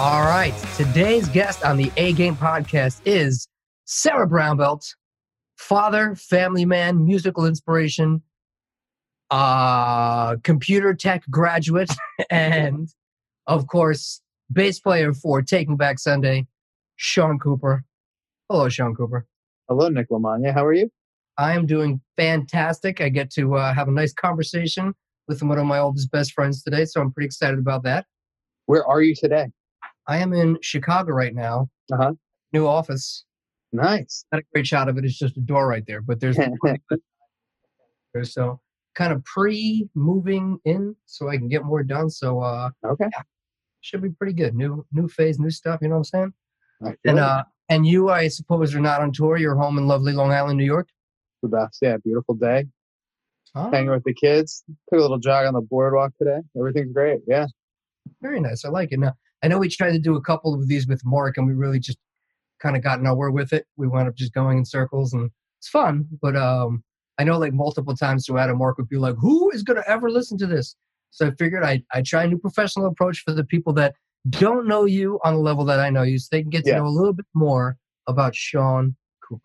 All right, today's guest on the A-Game Podcast is Sarah Brownbelt, father, family man, musical inspiration, computer tech graduate, and, of course, bass player for Taking Back Sunday, Shaun Cooper. Hello, Shaun Cooper. Hello, Nick LaMagna. How are you? I am doing fantastic. I get to have a nice conversation with one of my oldest best friends today, so I'm pretty excited about that. Where are you today? I am in Chicago right now. New office. Nice. Not a great shot of it. It's just a door right there, but there's so kind of pre-moving in, so I can get more done. So yeah, should be pretty good. New phase, new stuff. You know what I'm saying? And you, I suppose, are not on tour. You're home in lovely Long Island, New York. The best. Yeah, beautiful day. Oh. Hanging with the kids. Took a little jog on the boardwalk today. Everything's great. Yeah. Very nice. I like it. Now, I know we tried to do a couple of these with Mark, and we really just kind of got nowhere with it. We wound up just going in circles, and it's fun. But I know, like, multiple times throughout, Mark would be like, who is going to ever listen to this? So I figured I'd try a new professional approach for the people that don't know you on the level that I know you, so they can get to know a little bit more about Shaun Cooper.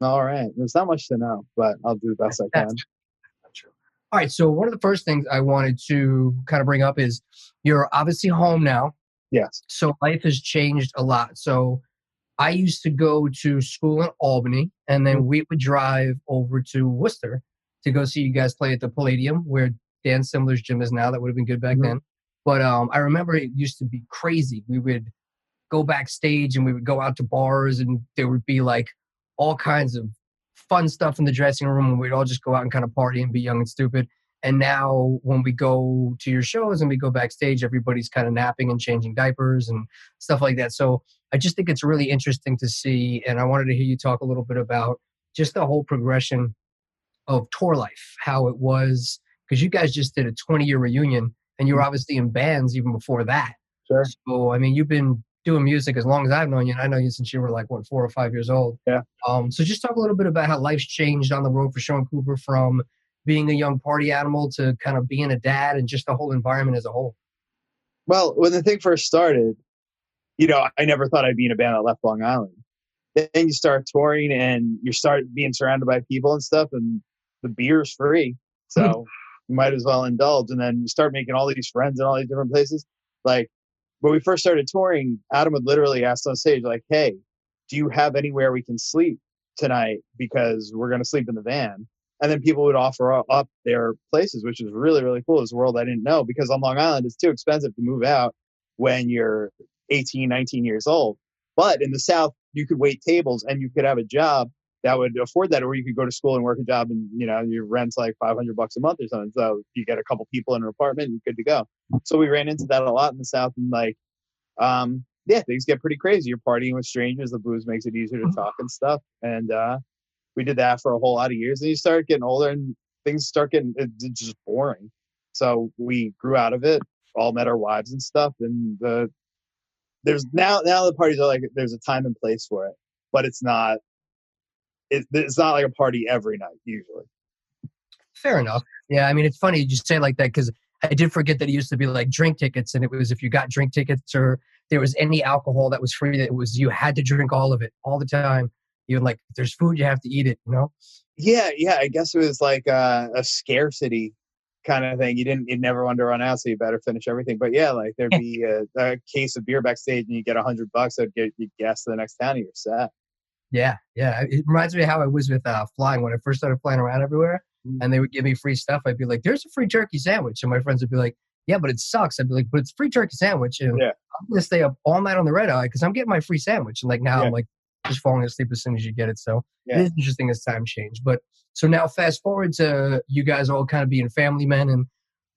All right. There's not much to know, but I'll do the best I can. True. All right. So one of the first things I wanted to kind of bring up is you're obviously home now. Yes. So life has changed a lot. So I used to go to school in Albany, and then we would drive over to Worcester to go see you guys play at the Palladium, where Dan Simler's gym is now. That would have been good back then. But I remember it used to be crazy. We would go backstage, and we would go out to bars, and there would be like all kinds of fun stuff in the dressing room, and we'd all just go out and kind of party and be young and stupid. And now when we go to your shows and we go backstage, everybody's kind of napping and changing diapers and stuff like that. So I just think it's really interesting to see. And I wanted to hear you talk a little bit about just the whole progression of tour life, how it was, because you guys just did a 20-year reunion, and you were obviously in bands even before that. Sure. So, I mean, you've been doing music as long as I've known you, and I know you since you were like, what, 4 or 5 years old. Yeah. So just talk a little bit about how life's changed on the road for Shaun Cooper from being a young party animal to kind of being a dad and just the whole environment as a whole. Well, when the thing first started, you know, I never thought I'd be in a band that left Long Island. Then you start touring and you start being surrounded by people and stuff, and the beer's free. So you might as well indulge. And then you start making all these friends in all these different places. Like when we first started touring, Adam would literally ask on stage, like, hey, do you have anywhere we can sleep tonight? Because we're going to sleep in the van. And then people would offer up their places, which is really, really cool. It's a world I didn't know, because on Long Island, it's too expensive to move out when you're 18, 19 years old. But in the South, you could wait tables and you could have a job that would afford that, or you could go to school and work a job, and, you know, your rent's like $500 a month or something. So you get a couple people in an apartment, you're good to go. So we ran into that a lot in the South, and like, yeah, things get pretty crazy. You're partying with strangers. The booze makes it easier to talk and stuff. And, we did that for a whole lot of years, and you start getting older and things start getting it's just boring. So we grew out of it, all met our wives and stuff. And there's now the parties are like, there's a time and place for it, but it's not like a party every night usually. Fair enough. Yeah. I mean, it's funny you just say like that, because I did forget that it used to be like drink tickets, and it was if you got drink tickets or there was any alcohol that was free, that it was you had to drink all of it all the time. You're like, there's food, you have to eat it, you know? Yeah. I guess it was like a scarcity kind of thing. You'd never want to run out, so you better finish everything. But yeah, like there'd be a case of beer backstage, and you get $100, that'd get you gas to the next town, and you're set. Yeah. It reminds me of how I was with flying. When I first started flying around everywhere, and they would give me free stuff, I'd be like, there's a free turkey sandwich. And my friends would be like, yeah, but it sucks. I'd be like, but it's a free turkey sandwich. And I'm going to stay up all night on the red eye because I'm getting my free sandwich. And like now I'm like, just falling asleep as soon as you get it. So it is interesting as time changed. But so now fast forward to you guys all kind of being family men and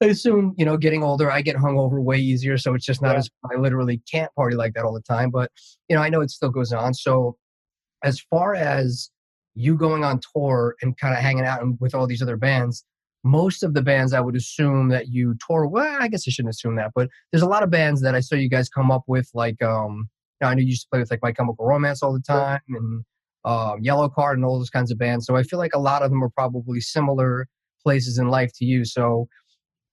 I assume, you know, getting older, I get hungover way easier. So it's just not as, I literally can't party like that all the time. But, you know, I know it still goes on. So as far as you going on tour and kind of hanging out with all these other bands, most of the bands I would assume that you tour, well, I guess I shouldn't assume that, but there's a lot of bands that I saw you guys come up with, like, you know, I know you used to play with like My Chemical Romance all the time and Yellow Card and all those kinds of bands. So I feel like a lot of them are probably similar places in life to you. So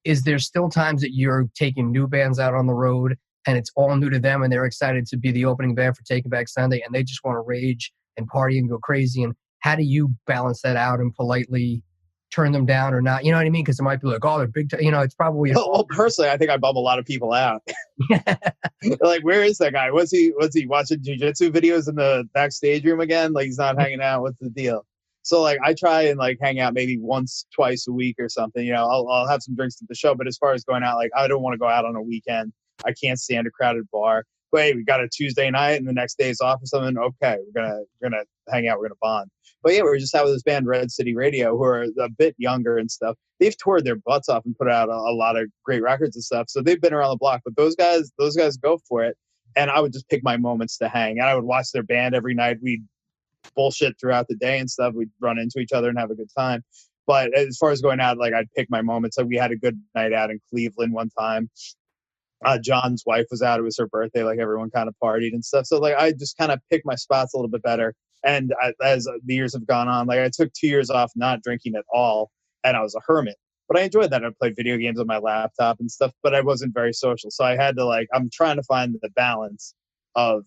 is there still times that you're taking new bands out on the road and it's all new to them and they're excited to be the opening band for Taking Back Sunday and they just want to rage and party and go crazy? And how do you balance that out and politely turn them down or not? You know what I mean? Because it might be like, oh, they're big. You know, it's probably. Well, personally, I think I bum a lot of people out. Like, where is that guy? Was he watching jujitsu videos in the backstage room again? Like, he's not hanging out. What's the deal? So, like, I try and, like, hang out maybe once, twice a week or something. You know, I'll have some drinks at the show. But as far as going out, like, I don't want to go out on a weekend. I can't stand a crowded bar. But, hey, we got a Tuesday night and the next day is off or something. Okay, we're gonna hang out. We're going to bond. But, yeah, we were just out with this band, Red City Radio, who are a bit younger and stuff. They've toured their butts off and put out a lot of great records and stuff. So they've been around the block. But those guys go for it. And I would just pick my moments to hang. And I would watch their band every night. We'd bullshit throughout the day and stuff. We'd run into each other and have a good time. But as far as going out, like, I'd pick my moments. Like, we had a good night out in Cleveland one time. John's wife was out. It was her birthday. Like, everyone kind of partied and stuff. So, like, I just kind of pick my spots a little bit better. And as the years have gone on, like, I took 2 years off not drinking at all, and I was a hermit. But I enjoyed that. I played video games on my laptop and stuff, but I wasn't very social. So I had to, like, I'm trying to find the balance of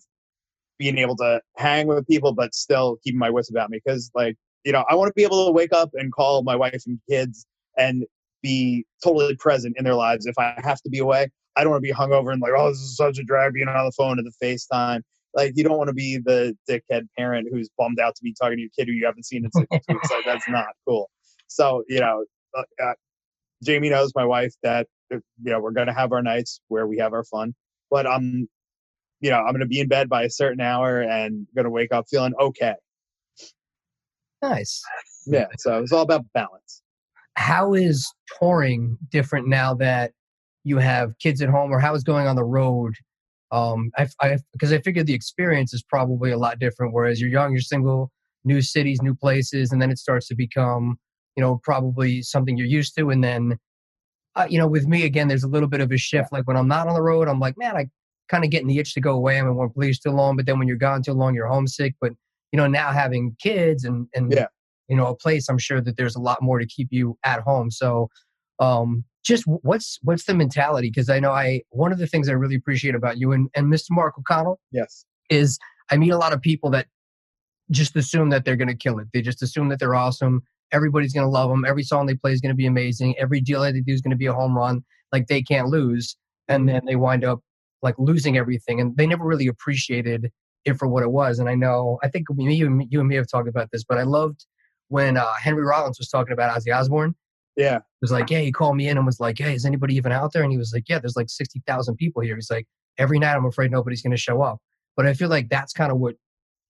being able to hang with people, but still keeping my wits about me. Because, like, you know, I want to be able to wake up and call my wife and kids and be totally present in their lives if I have to be away. I don't want to be hungover and like, oh, this is such a drag being on the phone or the FaceTime. Like, you don't want to be the dickhead parent who's bummed out to be talking to your kid who you haven't seen in 6 weeks. Like, that's not cool. So, you know, Jamie knows, my wife, that, you know, we're going to have our nights where we have our fun. But you know, I'm going to be in bed by a certain hour and going to wake up feeling okay. Nice. Yeah. So it's all about balance. How is touring different now that you have kids at home, or how is going on the road? Because I figured the experience is probably a lot different. Whereas you're young, you're single, new cities, new places, and then it starts to become, you know, probably something you're used to. And then, you know, with me, again, there's a little bit of a shift. Like, when I'm not on the road, I'm like, man, I kind of getting the itch to go away. I mean, one place too long, but then when you're gone too long, you're homesick. But, you know, now having kids and you know, a place, I'm sure that there's a lot more to keep you at home. So just what's the mentality? Because I know one of the things I really appreciate about you and Mr. Mark O'Connell is I meet a lot of people that just assume that they're going to kill it. They just assume that they're awesome. Everybody's going to love them. Every song they play is going to be amazing. Every deal that they do is going to be a home run. Like, they can't lose. And then they wind up like losing everything, and they never really appreciated it for what it was. And I know, I think you and me have talked about this, but I loved when Henry Rollins was talking about Ozzy Osbourne. Yeah. It was like, hey, he called me in and was like, hey, is anybody even out there? And he was like, yeah, there's like 60,000 people here. He's like, every night I'm afraid nobody's going to show up. But I feel like that's kind of what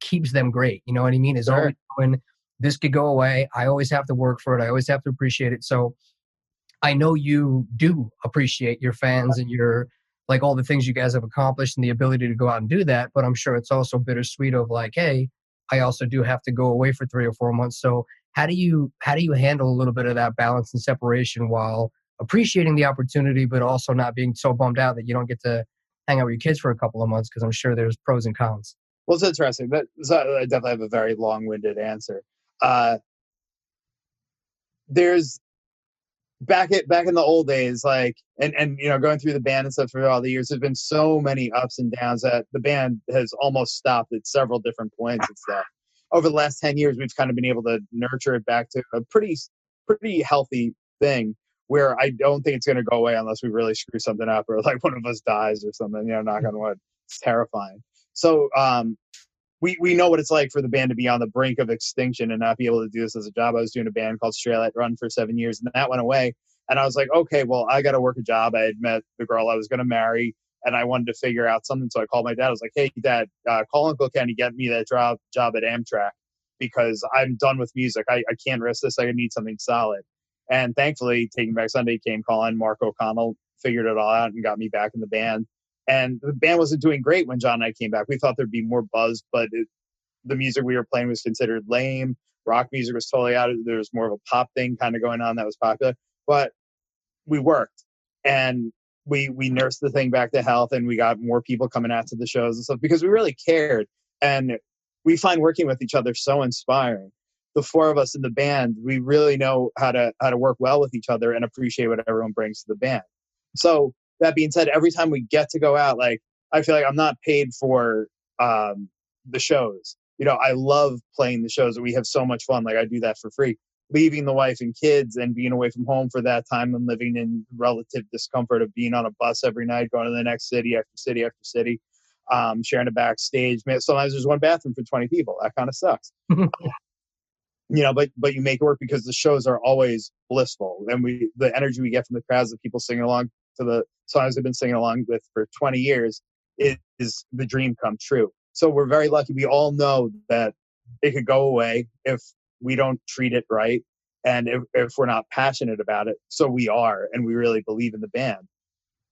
keeps them great. You know what I mean? Is always when this could go away, I always have to work for it. I always have to appreciate it. So I know you do appreciate your fans and your, like, all the things you guys have accomplished and the ability to go out and do that. But I'm sure it's also bittersweet of like, hey, I also do have to go away for 3 or 4 months. So how do you handle a little bit of that balance and separation while appreciating the opportunity, but also not being so bummed out that you don't get to hang out with your kids for a couple of months? Because I'm sure there's pros and cons. Well, it's interesting. I definitely have a very long-winded answer. There's back in the old days, like, and you know, going through the band and stuff for all the years, there's been so many ups and downs that the band has almost stopped at several different points and stuff. Over the last 10 years, we've kind of been able to nurture it back to a pretty healthy thing where I don't think it's going to go away unless we really screw something up or like one of us dies or something, you know, knock on wood. It's terrifying. So we know what it's like for the band to be on the brink of extinction and not be able to do this as a job. I was doing a band called Straylight Run for 7 years, and that went away. And I was like, okay, well, I got to work a job. I had met the girl I was going to marry, and I wanted to figure out something. So I called my dad. I was like, hey, Dad, call Uncle Kenny, get me that job at Amtrak because I'm done with music. I can't risk this. I need something solid. And thankfully, Taking Back Sunday came calling. Mark O'Connell figured it all out and got me back in the band. And the band wasn't doing great when John and I came back. We thought there'd be more buzz, but the music we were playing was considered lame. Rock music was totally out. There was more of a pop thing kind of going on that was popular. But we worked, and we nursed the thing back to health, and we got more people coming out to the shows and stuff because we really cared. And we find working with each other so inspiring. The four of us in the band, we really know how to work well with each other and appreciate what everyone brings to the band. So that being said, every time we get to go out, like, I feel like I'm not paid for the shows. You know, I love playing the shows, and we have so much fun. Like, I do that for free. Leaving the wife and kids and being away from home for that time and living in relative discomfort of being on a bus every night, going to the next city after city after city, sharing a backstage. Sometimes there's one bathroom for 20 people. That kind of sucks. You know, but you make it work because the shows are always blissful. And the energy we get from the crowds of people singing along to the songs I've been singing along with for 20 years is the dream come true. So we're very lucky. We all know that it could go away if we don't treat it right. And if we're not passionate about it, so we are, and we really believe in the band.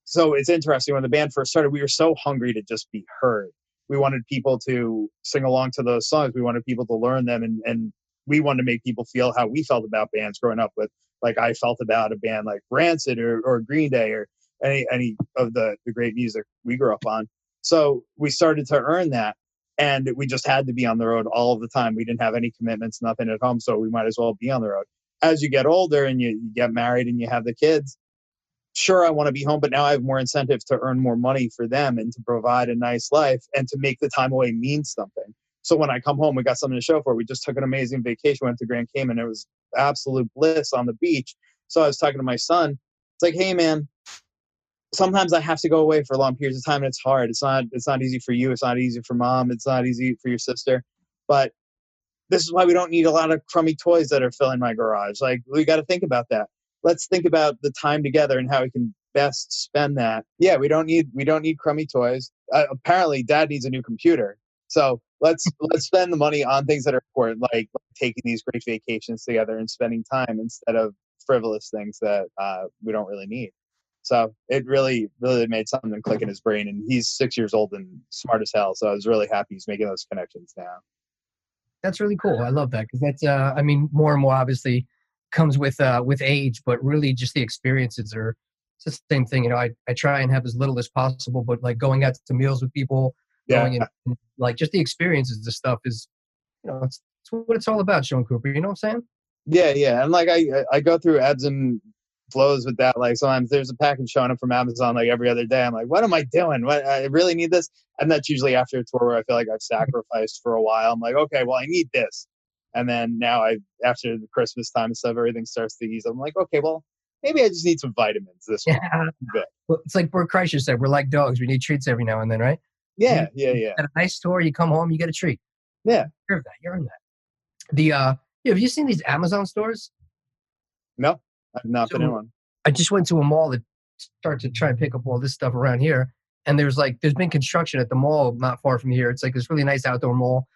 So it's interesting. When the band first started, we were so hungry to just be heard. We wanted people to sing along to those songs. We wanted people to learn them, and we wanted to make people feel how we felt about bands growing up with, like I felt about a band like Rancid or Green Day or any of the great music we grew up on. So we started to earn that, and we just had to be on the road all of the time. We didn't have any commitments, nothing at home, so we might as well be on the road. As you get older and you get married and you have the kids, sure, I want to be home, but now I have more incentive to earn more money for them and to provide a nice life and to make the time away mean something. So when I come home, we got something to show for it. We just took an amazing vacation, went to Grand Cayman. It was absolute bliss on the beach. So I was talking to my son. It's like, hey, man, sometimes I have to go away for long periods of time, and it's hard. It's not easy for you. It's not easy for mom. It's not easy for your sister. But this is why we don't need a lot of crummy toys that are filling my garage. Like, we got to think about that. Let's think about the time together and how we can best spend that. Yeah, we don't need crummy toys. Apparently, Dad needs a new computer. So let's spend the money on things that are important, like taking these great vacations together and spending time instead of frivolous things that we don't really need. So it really, really made something click in his brain. And he's 6 years old and smart as hell. So I was really happy he's making those connections now. That's really cool. I love that, because that's, I mean, more and more obviously comes with age, but really just the experiences are, it's the same thing. You know, I try and have as little as possible, but like going out to meals with people, going in, like just the experiences, the stuff is, you know, it's what it's all about, Shaun Cooper, you know what I'm saying? Yeah, yeah. And like I go through ebbs and flows with that. Like sometimes there's a package showing up from Amazon like every other day. I'm like, what am I doing? What, I really need this? And that's usually after a tour where I feel like I've sacrificed for a while. I'm like, okay, well, I need this. And then now after the Christmas time and stuff, everything starts to ease. I'm like, okay, well, maybe I just need some vitamins this week. Yeah. Well, it's like Bert Kreischer said, we're like dogs. We need treats every now and then, right? Yeah, yeah, yeah. At a nice store, you come home, you get a treat. Yeah. You're in that. Have you seen these Amazon stores? No, I've not been in one. I just went to a mall to start to try and pick up all this stuff around here. And there's been construction at the mall not far from here. It's like this really nice outdoor mall.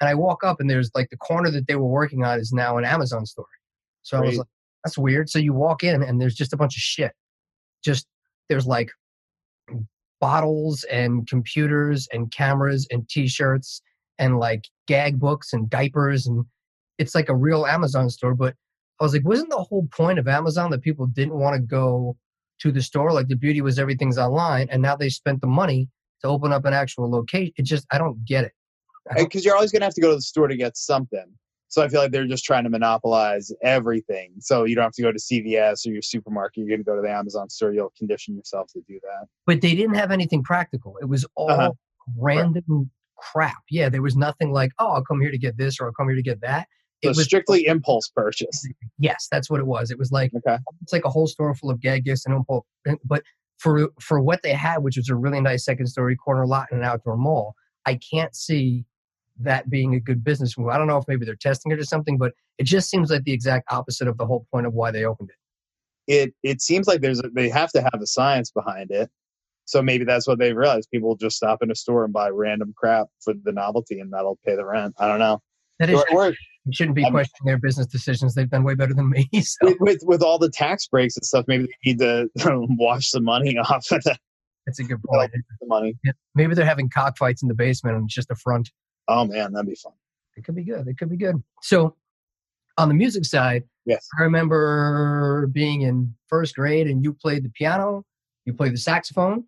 And I walk up and there's like the corner that they were working on is now an Amazon store. So great. I was like, that's weird. So you walk in and there's just a bunch of shit. Just there's like bottles and computers and cameras and t-shirts and like gag books and diapers, and it's like a real Amazon store. But I was like, wasn't the whole point of Amazon that people didn't want to go to the store? Like the beauty was everything's online, and now they spent the money to open up an actual location. It just, I don't get it. Because you're always going to have to go to the store to get something. So I feel like they're just trying to monopolize everything. So you don't have to go to CVS or your supermarket. You're going to go to the Amazon store. You'll condition yourself to do that. But they didn't have anything practical. It was all random crap. Yeah, there was nothing like, oh, I'll come here to get this or I'll come here to get that. So it was strictly impulse purchase. Yes, that's what it was. It was like, It's like a whole store full of gag gifts and impulse. But for what they had, which was a really nice second story corner lot in an outdoor mall, I can't see that being a good business move. I don't know if maybe they're testing it or something, but it just seems like the exact opposite of the whole point of why they opened it. It seems like they have to have a science behind it. So maybe that's what they realized. People will just stop in a store and buy random crap for the novelty, and that'll pay the rent. I don't know. That is, or You shouldn't be questioning their business decisions. They've done way better than me. So. With all the tax breaks and stuff, maybe they need to wash the money off of that. That's a good point. The money. Yeah. Maybe they're having cockfights in the basement and it's just a front. Oh, man, that'd be fun. It could be good. It could be good. So on the music side, yes, I remember being in first grade and you played the piano, you played the saxophone.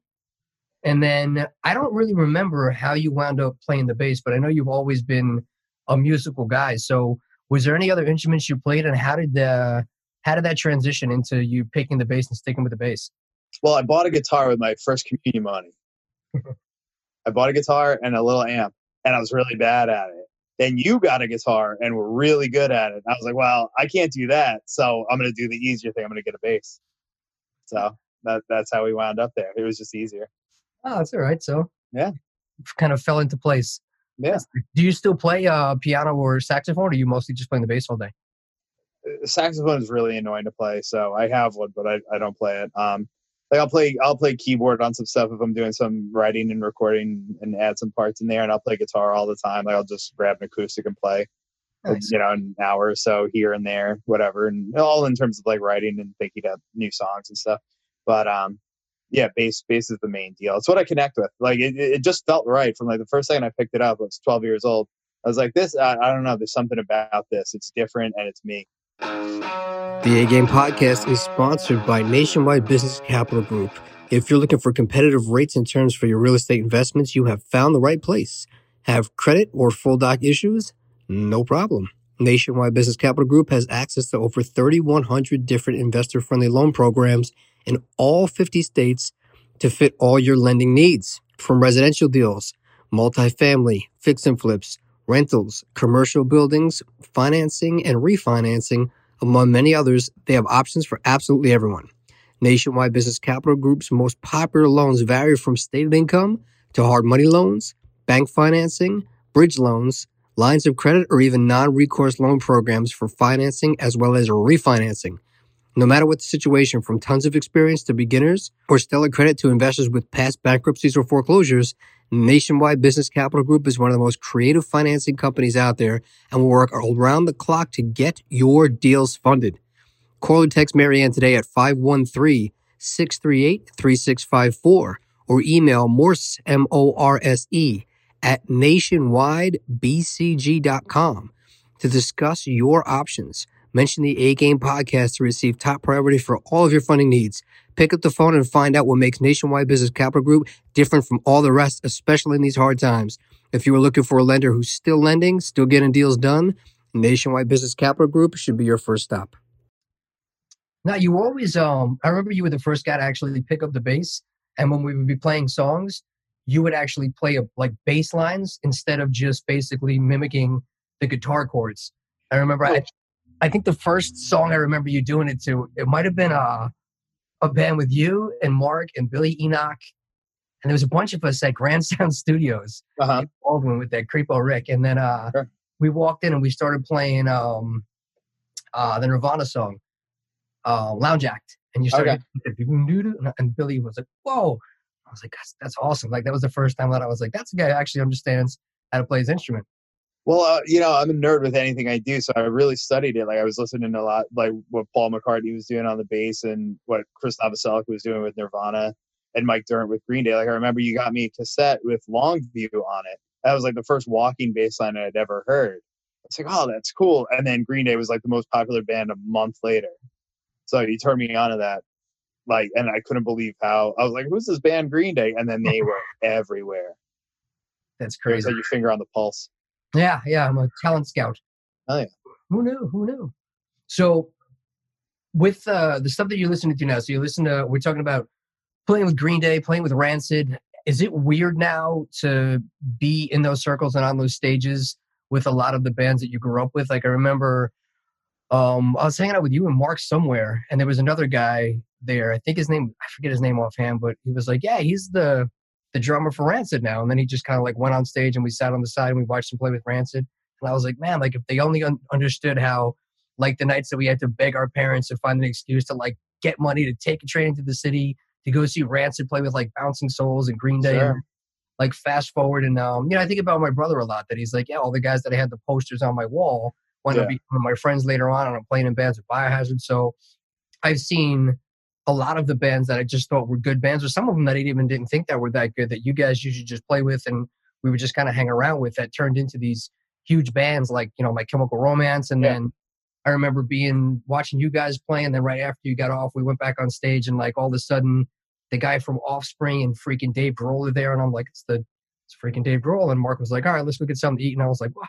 And then I don't really remember how you wound up playing the bass, but I know you've always been a musical guy. So was there any other instruments you played, and how did that transition into you picking the bass and sticking with the bass? Well, I bought a guitar with my first communion money. I bought a guitar and a little amp, and I was really bad at it. Then you got a guitar and were really good at it. I was like, well, I can't do that, so I'm going to do the easier thing. I'm going to get a bass. So that's how we wound up there. It was just easier. Oh, that's all right. So yeah, kind of fell into place. Yeah. Do you still play piano or saxophone, or are you mostly just playing the bass all day? Saxophone is really annoying to play, so I have one, but I don't play it. Like I'll play keyboard on some stuff if I'm doing some writing and recording and add some parts in there, and I'll play guitar all the time. Like I'll just grab an acoustic and play, nice. You know, an hour or so here and there, whatever, and all in terms of like writing and thinking up new songs and stuff. But yeah, bass is the main deal. It's what I connect with. Like it just felt right from like the first second I picked it up. I was 12 years old. I was like, this. I don't know. There's something about this. It's different and it's me. The A-Game Podcast is sponsored by Nationwide Business Capital Group. If you're looking for competitive rates and terms for your real estate investments, you have found the right place. Have credit or full doc issues? No problem. Nationwide Business Capital Group has access to over 3,100 different investor-friendly loan programs in all 50 states to fit all your lending needs. From residential deals, multifamily, fix and flips, rentals, commercial buildings, financing, and refinancing, among many others, they have options for absolutely everyone. Nationwide Business Capital Group's most popular loans vary from stated income to hard money loans, bank financing, bridge loans, lines of credit, or even non-recourse loan programs for financing as well as refinancing. No matter what the situation, from tons of experience to beginners or stellar credit to investors with past bankruptcies or foreclosures, Nationwide Business Capital Group is one of the most creative financing companies out there and will work around the clock to get your deals funded. Call or text Marianne today at 513-638-3654 or email Morse, M-O-R-S-E, at nationwidebcg.com to discuss your options. Mention the A-Game Podcast to receive top priority for all of your funding needs. Pick up the phone and find out what makes Nationwide Business Capital Group different from all the rest, especially in these hard times. If you are looking for a lender who's still lending, still getting deals done, Nationwide Business Capital Group should be your first stop. Now, you always, I remember you were the first guy to actually pick up the bass. And when we would be playing songs, you would actually play like bass lines instead of just basically mimicking the guitar chords. I remember I think the first song I remember you doing it to, it might have been a band with you and Mark and Billy Enoch. And there was a bunch of us at Grand Sound Studios, Baldwin with that Creepo Rick. And then sure. We walked in and we started playing the Nirvana song, Lounge Act. And you started, and Billy was like, whoa. I was like, that's awesome. Like, that was the first time that I was like, that's a guy who actually understands how to play his instrument. Well, you know, I'm a nerd with anything I do, so I really studied it. Like, I was listening to a lot, like what Paul McCartney was doing on the bass and what Krist Novoselic was doing with Nirvana and Mike Dirnt with Green Day. Like, I remember you got me a cassette with Longview on it. That was like the first walking bass line I'd ever heard. I was like, oh, that's cool. And then Green Day was like the most popular band a month later. So you turned me on to that. Like, and I couldn't believe how, I was like, who's this band Green Day? And then they were everywhere. That's crazy. It was like your finger on the pulse. Yeah, I'm a talent scout. Oh, yeah. Who knew? So with the stuff that you're listening to now, so you listen to, we're talking about playing with Green Day, playing with Rancid. Is it weird now to be in those circles and on those stages with a lot of the bands that you grew up with? Like, I remember I was hanging out with you and Mark somewhere, and there was another guy there. I think his name, I forget his name offhand, but he was like, yeah, he's the drummer for Rancid now. And then he just kind of like went on stage and we sat on the side and we watched him play with Rancid. And I was like, man, like if they only understood how, like the nights that we had to beg our parents to find an excuse to like get money to take a train into the city to go see Rancid play with like Bouncing Souls and Green Day. Sure. And like fast forward. And, you know, I think about my brother a lot that he's like, yeah, all the guys that I had the posters on my wall went up becoming my friends later on. I'm playing in bands at Biohazard. So I've seen a lot of the bands that I just thought were good bands, or some of them that I even didn't think that were that good, that you guys usually just play with and we would just kind of hang around with, that turned into these huge bands like, you know, My Chemical Romance. And then I remember watching you guys play, and then right after you got off, we went back on stage, and like all of a sudden the guy from Offspring and freaking Dave Grohl are there, and I'm like, it's freaking Dave Grohl. And Mark was like, all right, let's go get something to eat. And I was like, wow,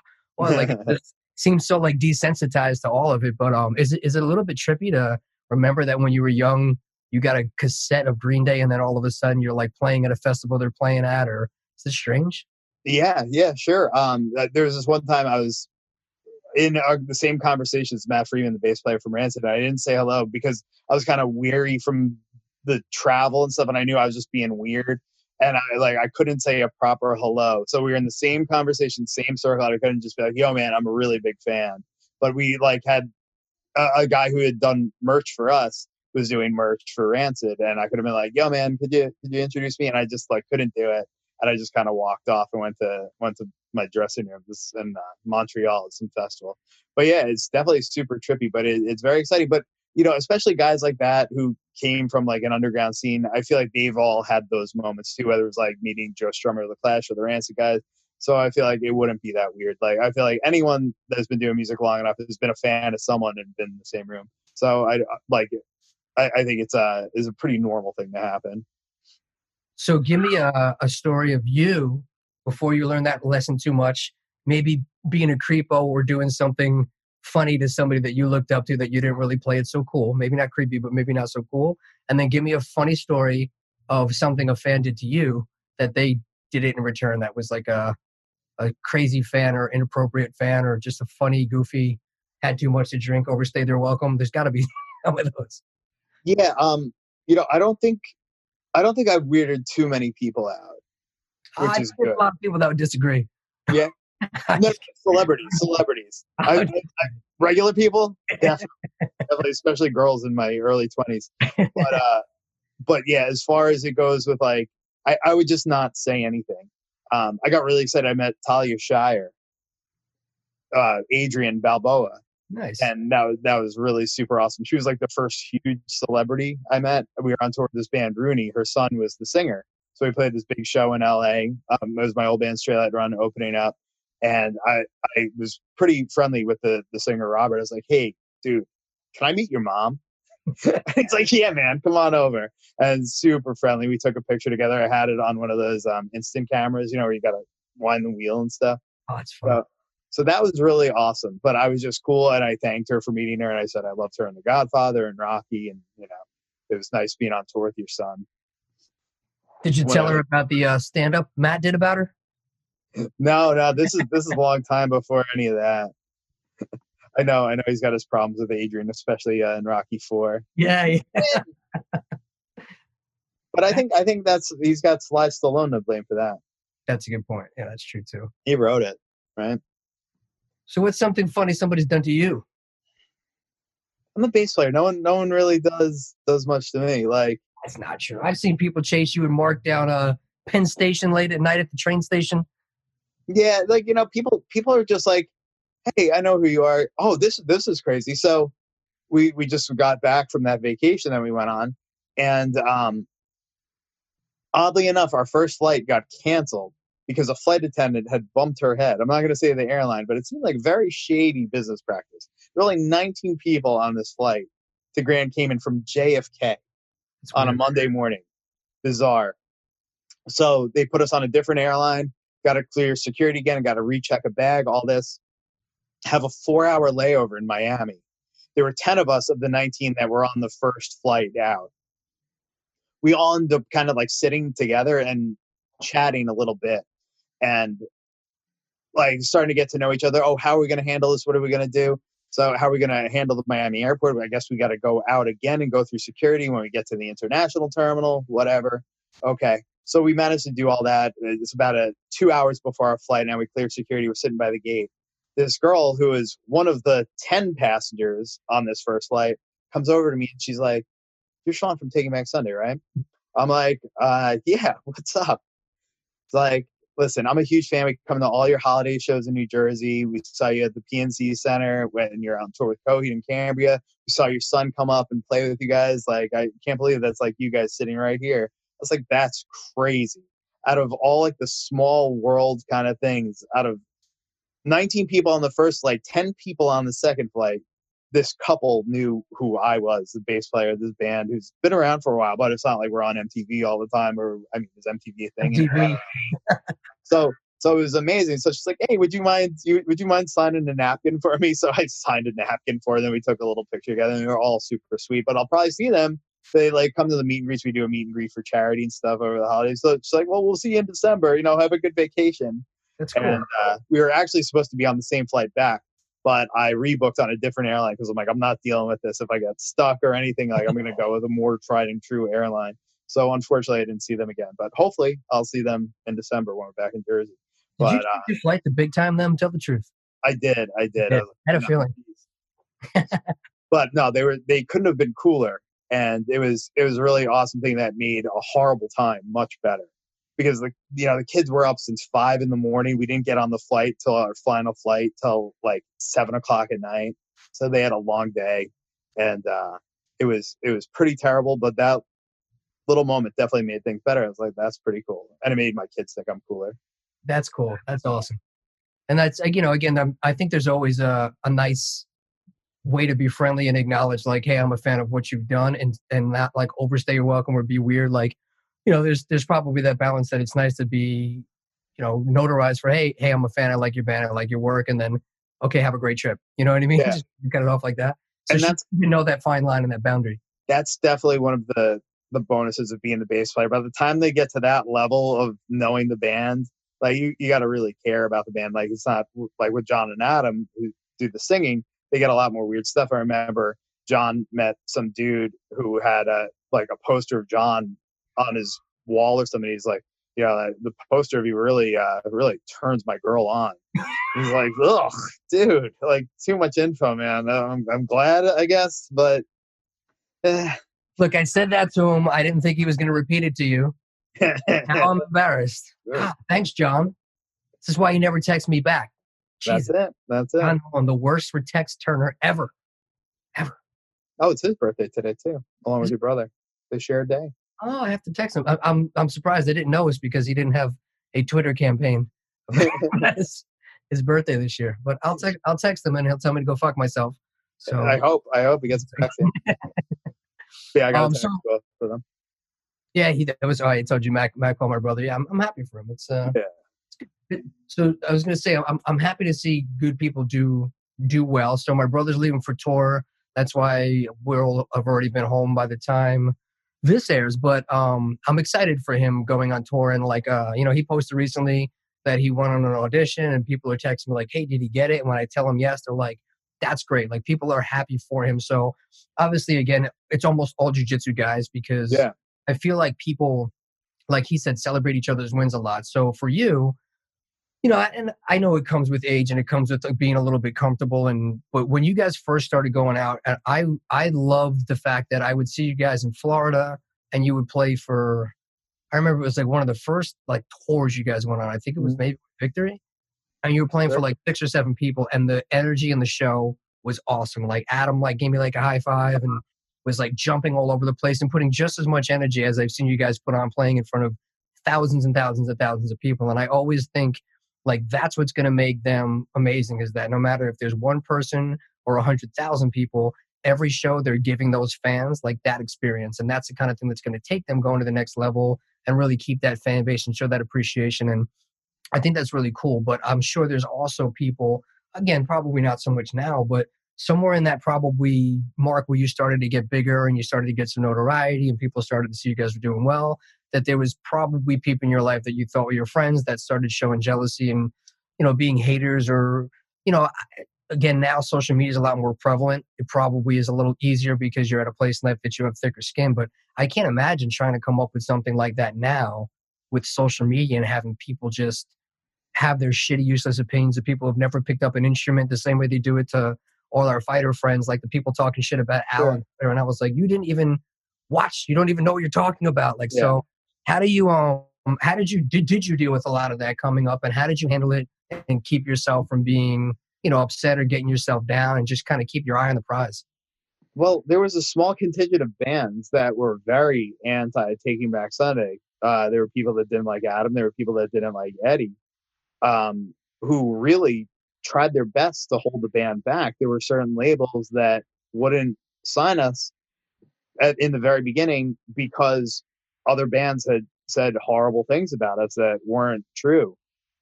like it seems so like desensitized to all of it. But is it a little bit trippy to remember that when you were young, you got a cassette of Green Day, and then all of a sudden you're like playing at a festival they're playing at, or is this strange? Yeah, sure. There was this one time I was in the same conversation as Matt Freeman, the bass player from Rancid. I didn't say hello because I was kind of weary from the travel and stuff, and I knew I was just being weird, and I couldn't say a proper hello. So we were in the same conversation, same circle. I couldn't just be like, "Yo, man, I'm a really big fan." But we had a guy who had done merch for us was doing merch for Rancid, and I could have been like, "Yo, man, could you introduce me?" And I just couldn't do it. And I just kind of walked off and went to my dressing room. This in Montreal at some festival. But yeah, it's definitely super trippy, but it's very exciting. But you know, especially guys like that who came from like an underground scene, I feel like they've all had those moments too. Whether it was like meeting Joe Strummer, or The Clash, or the Rancid guys. So I feel like it wouldn't be that weird. Like I feel like anyone that's been doing music long enough has been a fan of someone and been in the same room. So I think it's a pretty normal thing to happen. So give me a story of you before you learn that lesson too much, maybe being a creepo or doing something funny to somebody that you looked up to that you didn't really play it so cool. Maybe not creepy, but maybe not so cool. And then give me a funny story of something a fan did to you that they did it in return that was like a crazy fan or inappropriate fan or just a funny, goofy, had too much to drink, overstayed their welcome. There's got to be some of those. Yeah, you know, I don't think I've weirded too many people out, which is good. A lot of people that would disagree. Yeah. No, celebrities. I regular people, definitely, especially girls in my early 20s. But yeah, as far as it goes with like, I would just not say anything. I got really excited. I met Talia Shire, Adrian Balboa. Nice. And that was really super awesome. She was like the first huge celebrity I met. We were on tour with this band, Rooney. Her son was the singer. So we played this big show in LA. It was my old band, Straylight Run, opening up. And I was pretty friendly with the singer, Robert. I was like, hey, dude, can I meet your mom? He's like, yeah, man, come on over. And super friendly. We took a picture together. I had it on one of those instant cameras, you know, where you got to wind the wheel and stuff. Oh, it's fun. So that was really awesome, but I was just cool, and I thanked her for meeting her, and I said I loved her in The Godfather and Rocky, and you know it was nice being on tour with your son. Did you tell her about the stand-up Matt did about her? No, this is a long time before any of that. I know he's got his problems with Adrian, especially in Rocky IV. Yeah. But I think that's he's got Sly Stallone to blame for that. That's a good point. Yeah, that's true too. He wrote it, right? So what's something funny somebody's done to you? I'm a bass player. No one really does much to me. Like that's not true. I've seen people chase you and Mark down a Penn Station late at night at the train station. Yeah, like you know, people are just like, "Hey, I know who you are." Oh, this is crazy. So we just got back from that vacation that we went on, and oddly enough, our first flight got canceled. Because a flight attendant had bumped her head. I'm not going to say the airline, but it seemed like very shady business practice. There were only 19 people on this flight to Grand Cayman from JFK on a Monday morning. Bizarre. So they put us on a different airline, got to clear security again, got to recheck a bag, all this. Have a 4-hour layover in Miami. There were 10 of us of the 19 that were on the first flight out. We all ended up kind of like sitting together and chatting a little bit. And like starting to get to know each other. Oh, how are we going to handle this? What are we going to do? So how are we going to handle the Miami airport? I guess we got to go out again and go through security when we get to the international terminal, whatever. Okay. So we managed to do all that. It's about 2 hours before our flight. Now we cleared security. We're sitting by the gate. This girl who is one of the 10 passengers on this first flight comes over to me and she's like, "You're Shaun from Taking Back Sunday, right?" I'm like, "Yeah, what's up?" It's like, Listen, I'm a huge fan. We come to all your holiday shows in New Jersey. We saw you at the PNC Center when you're on tour with Coheed and Cambria. We saw your son come up and play with you guys. Like, I can't believe that's like you guys sitting right here. I was like, that's crazy. Out of all like the small world kind of things, out of 19 people on the first flight, 10 people on the second flight, this couple knew who I was, the bass player of this band who's been around for a while, but it's not like we're on MTV all the time, or I mean, is MTV a thing? MTV. So it was amazing. So she's like, hey, would you mind signing a napkin for me? So I signed a napkin for them. We took a little picture together, and they were all super sweet, but I'll probably see them. They like come to the meet and greets. We do a meet and greet for charity and stuff over the holidays. So she's like, well, we'll see you in December, you know, have a good vacation. That's cool. And we were actually supposed to be on the same flight back, but I rebooked on a different airline because I'm like, I'm not dealing with this. If I got stuck or anything, like I'm going to go with a more tried and true airline. So unfortunately, I didn't see them again. But hopefully, I'll see them in December when we're back in Jersey. But, did you take your flight to Big Time them? Tell the truth. I did. I had a feeling. But no, they couldn't have been cooler, and it was a really awesome thing that made a horrible time much better. Because the kids were up since 5 a.m. We didn't get on the flight till our final flight till like 7:00 p.m. So they had a long day, and it was pretty terrible. But that little moment definitely made things better. I was like, that's pretty cool, and it made my kids think I'm cooler. That's cool. That's awesome. And that's again, I think there's always a nice way to be friendly and acknowledge like, hey, I'm a fan of what you've done, and not like overstay your welcome or be weird like. There's probably that balance that it's nice to be, notarized for, hey, I'm a fan. I like your band. I like your work. And then, okay, have a great trip. You know what I mean? Yeah. Just cut it off like that. So and that's, that fine line and that boundary. That's definitely one of the bonuses of being the bass player. By the time they get to that level of knowing the band, like you got to really care about the band. Like it's not like with John and Adam who do the singing, they get a lot more weird stuff. I remember John met some dude who had a poster of John on his wall or something. He's like, yeah, the poster of you really turns my girl on. He's like, ugh, dude, like too much info, man. I'm glad, I guess, but. Look, I said that to him. I didn't think he was going to repeat it to you. Now I'm embarrassed. Sure. Ah, thanks, John. This is why you never text me back. Jesus. That's it. John, I'm the worst text turner ever. Oh, it's his birthday today too, along with your brother. They share a day. Oh, I have to text him. I'm surprised they didn't know it's because he didn't have a Twitter campaign about his birthday this year. But I'll text him and he'll tell me to go fuck myself. So I hope he gets a text. Yeah, I got text for them. Yeah, I told you, Mac called my brother. Yeah, I'm happy for him. It's It's good. So I was gonna say I'm happy to see good people do well. So my brother's leaving for tour. That's why we'll have already been home by the time this airs, but I'm excited for him going on tour. And he posted recently that he went on an audition, and people are texting me like, hey, did he get it? And when I tell him yes, they're like, that's great. Like people are happy for him. So obviously, again, it's almost all jiu-jitsu guys because I feel like people, like he said, celebrate each other's wins a lot. So for you, and I know it comes with age and it comes with like being a little bit comfortable. But when you guys first started going out, I loved the fact that I would see you guys in Florida and you would play for, I remember it was like one of the first like tours you guys went on. I think it was maybe Victory. And you were playing for like 6 or 7 people, and the energy in the show was awesome. Like Adam like gave me like a high five and was like jumping all over the place and putting just as much energy as I've seen you guys put on playing in front of thousands and thousands and thousands of people. And I always think, like that's what's going to make them amazing, is that no matter if there's one person or 100,000 people, every show they're giving those fans like that experience. And that's the kind of thing that's going to take them going to the next level and really keep that fan base and show that appreciation. And I think that's really cool. But I'm sure there's also people, again, probably not so much now, but somewhere in that probably mark where you started to get bigger and you started to get some notoriety and people started to see you guys were doing well, that there was probably people in your life that you thought were your friends that started showing jealousy and, being haters or, again, now social media is a lot more prevalent. It probably is a little easier because you're at a place in life that you have thicker skin, but I can't imagine trying to come up with something like that now with social media and having people just have their shitty, useless opinions of people who've never picked up an instrument the same way they do it to all our fighter friends, like the people talking shit about Alan. Sure. And I was like, you didn't even watch. You don't even know what you're talking about. So how do you How did you deal with a lot of that coming up, and how did you handle it and keep yourself from being, you know, upset or getting yourself down, and just kind of keep your eye on the prize? Well, there was a small contingent of bands that were very anti-Taking Back Sunday. There were people that didn't like Adam. There were people that didn't like Eddie, who really tried their best to hold the band back. There were certain labels that wouldn't sign us in the very beginning because other bands had said horrible things about us that weren't true.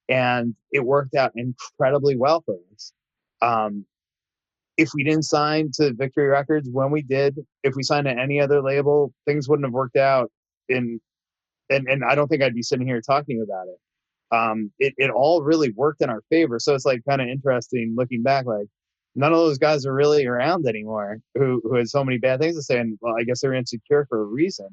And it worked out incredibly well for us. If we didn't sign to Victory Records when we did, if we signed to any other label, things wouldn't have worked out. And I don't think I'd be sitting here talking about it. It all really worked in our favor. So it's like kind of interesting looking back, like none of those guys are really around anymore who had so many bad things to say. And well, I guess they're insecure for a reason.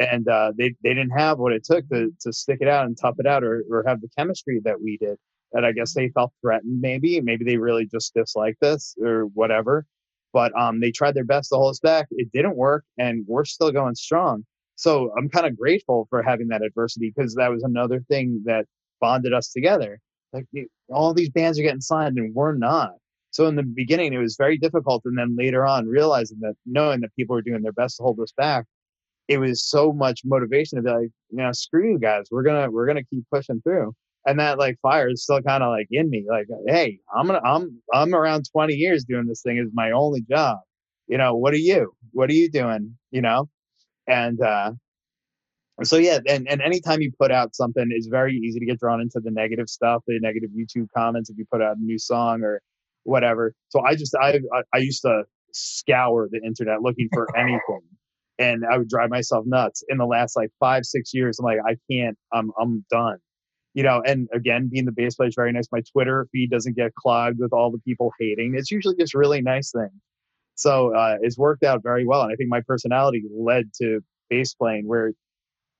And they didn't have what it took to stick it out and tough it out or have the chemistry that we did. And I guess they felt threatened, maybe they really just disliked us or whatever. But they tried their best to hold us back. It didn't work, and we're still going strong. So I'm kind of grateful for having that adversity, because that was another thing that bonded us together. Like, all these bands are getting signed and we're not. So in the beginning, it was very difficult. And then later on, realizing that, knowing that people were doing their best to hold us back, it was so much motivation to be like, you know, screw you guys. We're going to keep pushing through. And that like fire is still kind of like in me. Like, hey, I'm around 20 years doing this thing. Is my only job. You know, what are you doing? You know? And so, yeah. And anytime you put out something, it's very easy to get drawn into the negative stuff, the negative YouTube comments, if you put out a new song or whatever. So I used to scour the internet looking for anything. And I would drive myself nuts. In the last like 5-6 years, I'm like, I can't, I'm done. You know, and again, being the bass player is very nice. My Twitter feed doesn't get clogged with all the people hating. It's usually just really nice things. So it's worked out very well. And I think my personality led to bass playing, where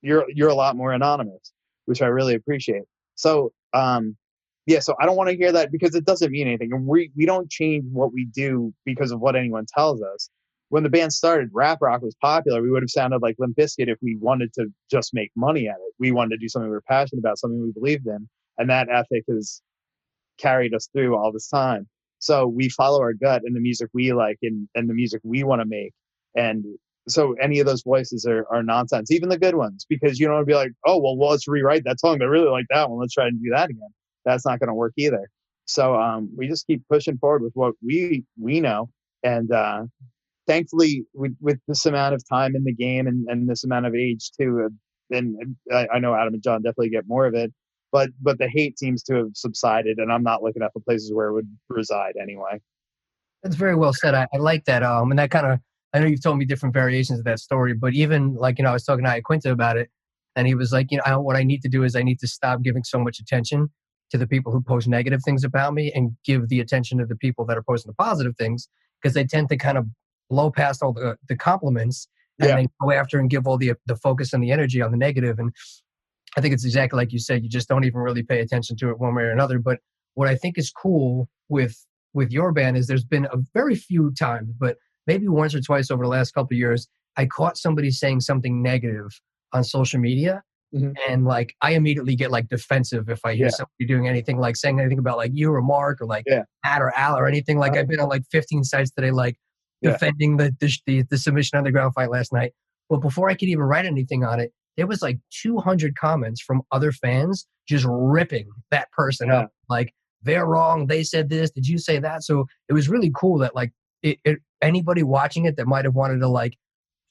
you're a lot more anonymous, which I really appreciate. So, so I don't want to hear that, because it doesn't mean anything. And we don't change what we do because of what anyone tells us. When the band started, rap rock was popular. We would have sounded like Limp Bizkit if we wanted to just make money at it. We wanted to do something we were passionate about, something we believed in. And that ethic has carried us through all this time. So we follow our gut and the music we like and the music we want to make. And so any of those voices are nonsense, even the good ones, because you don't want to be like, oh, well, let's rewrite that song. I really like that one. Let's try and do that again. That's not going to work either. So we just keep pushing forward with what we know. And, thankfully, with this amount of time in the game and this amount of age too, and I know Adam and John definitely get more of it, but the hate seems to have subsided, and I'm not looking at the places where it would reside anyway. That's very well said. I like that. And that kind of, I know you've told me different variations of that story, but even like, you know, I was talking to Iaquinta about it, and he was like, you know, what I need to do is I need to stop giving so much attention to the people who post negative things about me and give the attention to the people that are posting the positive things, because they tend to kind of blow past all the compliments and then go after and give all the focus and the energy on the negative. And I think it's exactly like you said, you just don't even really pay attention to it one way or another. But what I think is cool with your band is there's been a very few times, but maybe once or twice over the last couple of years, I caught somebody saying something negative on social media. Mm-hmm. And like, I immediately get like defensive if I hear somebody doing anything, like saying anything about like you or Mark or like Matt or Al or anything. Like I've been on like 15 sites today, like, defending the Submission Underground fight last night. Well, before I could even write anything on it, there was like 200 comments from other fans just ripping that person up. Like, they're wrong. They said this. Did you say that? So it was really cool that like anybody watching it that might have wanted to like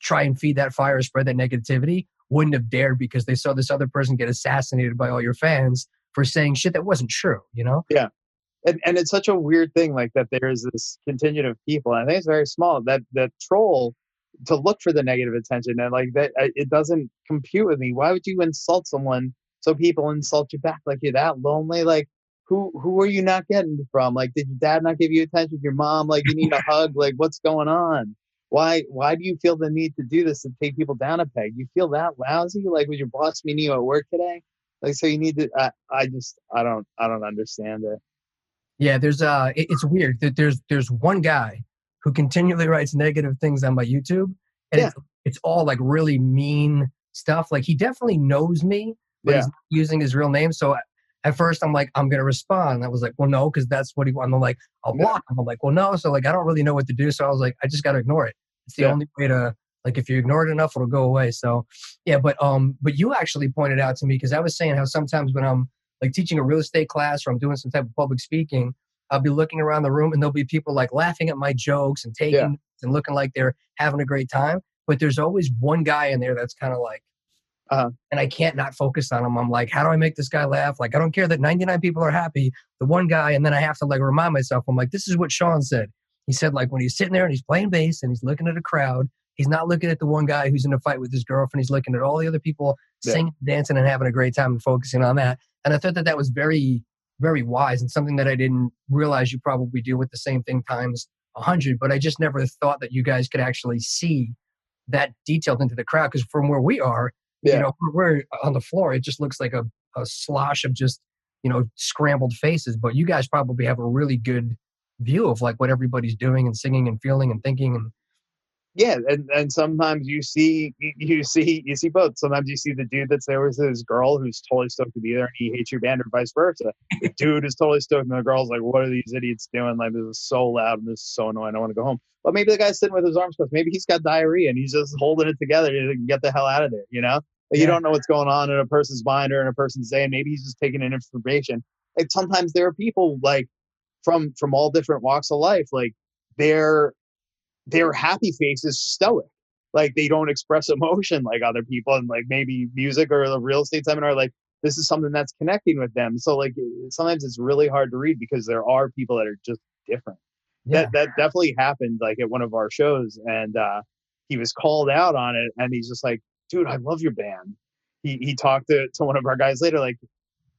try and feed that fire or spread that negativity wouldn't have dared, because they saw this other person get assassinated by all your fans for saying shit that wasn't true, you know? Yeah. And it's such a weird thing, like that there is this contingent of people, and I think it's very small, that troll to look for the negative attention, and like that, it doesn't compute with me. Why would you insult someone so people insult you back? Like, you're that lonely? Like, who are you not getting from? Like, did your dad not give you attention? Your mom? Like, you need a hug? Like, what's going on? Why do you feel the need to do this and take people down a peg? You feel that lousy? Like, was your boss meeting you at work today? Like, so you need to, I don't understand it. Yeah, it's weird that there's one guy who continually writes negative things on my YouTube, and it's all like really mean stuff. Like, he definitely knows me, but he's not using his real name. So at first I'm like, I'm going to respond. And I was like, well, no, because that's what he wants. I'm like, I'll block him. I'm like, well, no. So like, I don't really know what to do. So I was like, I just got to ignore it. It's the only way to, like, if you ignore it enough, it'll go away. So yeah, but you actually pointed out to me, because I was saying how sometimes when I'm like teaching a real estate class or I'm doing some type of public speaking, I'll be looking around the room and there'll be people like laughing at my jokes and taking and looking like they're having a great time. But there's always one guy in there that's kind of like, and I can't not focus on him. I'm like, how do I make this guy laugh? Like, I don't care that 99 people are happy, the one guy. And then I have to like remind myself, I'm like, this is what Shaun said. He said, like, when he's sitting there and he's playing bass and he's looking at a crowd, he's not looking at the one guy who's in a fight with his girlfriend. He's looking at all the other people singing, dancing, and having a great time and focusing on that. And I thought that that was very, very wise and something that I didn't realize you probably do with the same thing times 100. But I just never thought that you guys could actually see that detailed into the crowd, because from where we are, you know, we're on the floor. It just looks like a slosh of just, you know, scrambled faces. But you guys probably have a really good view of like what everybody's doing and singing and feeling and thinking. And and sometimes you see both. Sometimes you see the dude that's there with his girl who's totally stoked to be there and he hates your band, or vice versa. The dude is totally stoked and the girl's like, what are these idiots doing? Like, this is so loud and this is so annoying. I want to go home. But maybe the guy's sitting with his arms crossed. Maybe he's got diarrhea and he's just holding it together and get the hell out of there, you know? Like, you don't know what's going on in a person's mind or in a person's day. And maybe he's just taking in information. Like, sometimes there are people like from all different walks of life. Like, their happy face is stoic. Like, they don't express emotion like other people. And like, maybe music or the real estate seminar, like, this is something that's connecting with them. So like, sometimes it's really hard to read because there are people that are just different. Yeah. That definitely happened like at one of our shows, and he was called out on it, and he's just like, dude, I love your band. He talked to one of our guys later, like,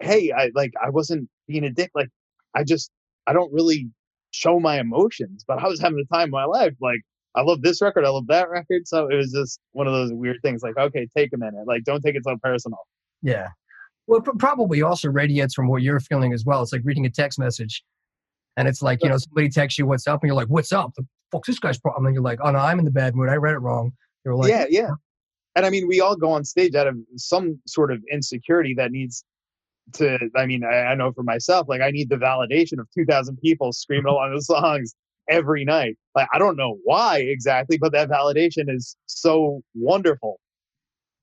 hey, I wasn't being a dick. Like, I don't really show my emotions, but I was having the time of my life. Like, I love this record, I love that record. So it was just one of those weird things. Like, okay, take a minute. Like, don't take it so personal. Yeah. Well, probably also radiates from what you're feeling as well. It's like reading a text message, and it's like, you know, somebody texts you what's up, and you're like, what's up? The fuck's this guy's problem? And you're like, oh no, I'm in the bad mood, I read it wrong. You're like, yeah. And I mean, we all go on stage out of some sort of insecurity that needs to, I mean, I know for myself, like, I need the validation of 2,000 people screaming along the songs every night. Like, I don't know why exactly, but that validation is so wonderful.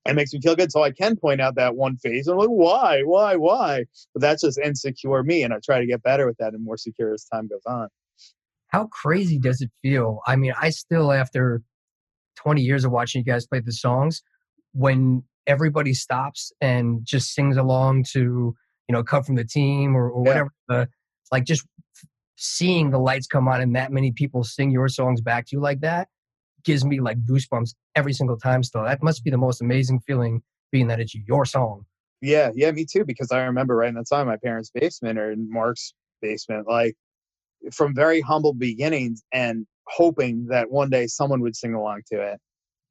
It makes me feel good. So I can point out that one phase. I'm like, why? But that's just insecure me. And I try to get better with that and more secure as time goes on. How crazy does it feel? I mean, I still, after 20 years of watching you guys play the songs, when everybody stops and just sings along to, you know, Cut from the Team or whatever, like, just seeing the lights come on and that many people sing your songs back to you like that gives me like goosebumps every single time still. That must be the most amazing feeling, being that it's your song. Yeah, me too, because I remember writing that song in my parents' basement, or in Mark's basement, like, from very humble beginnings and hoping that one day someone would sing along to it.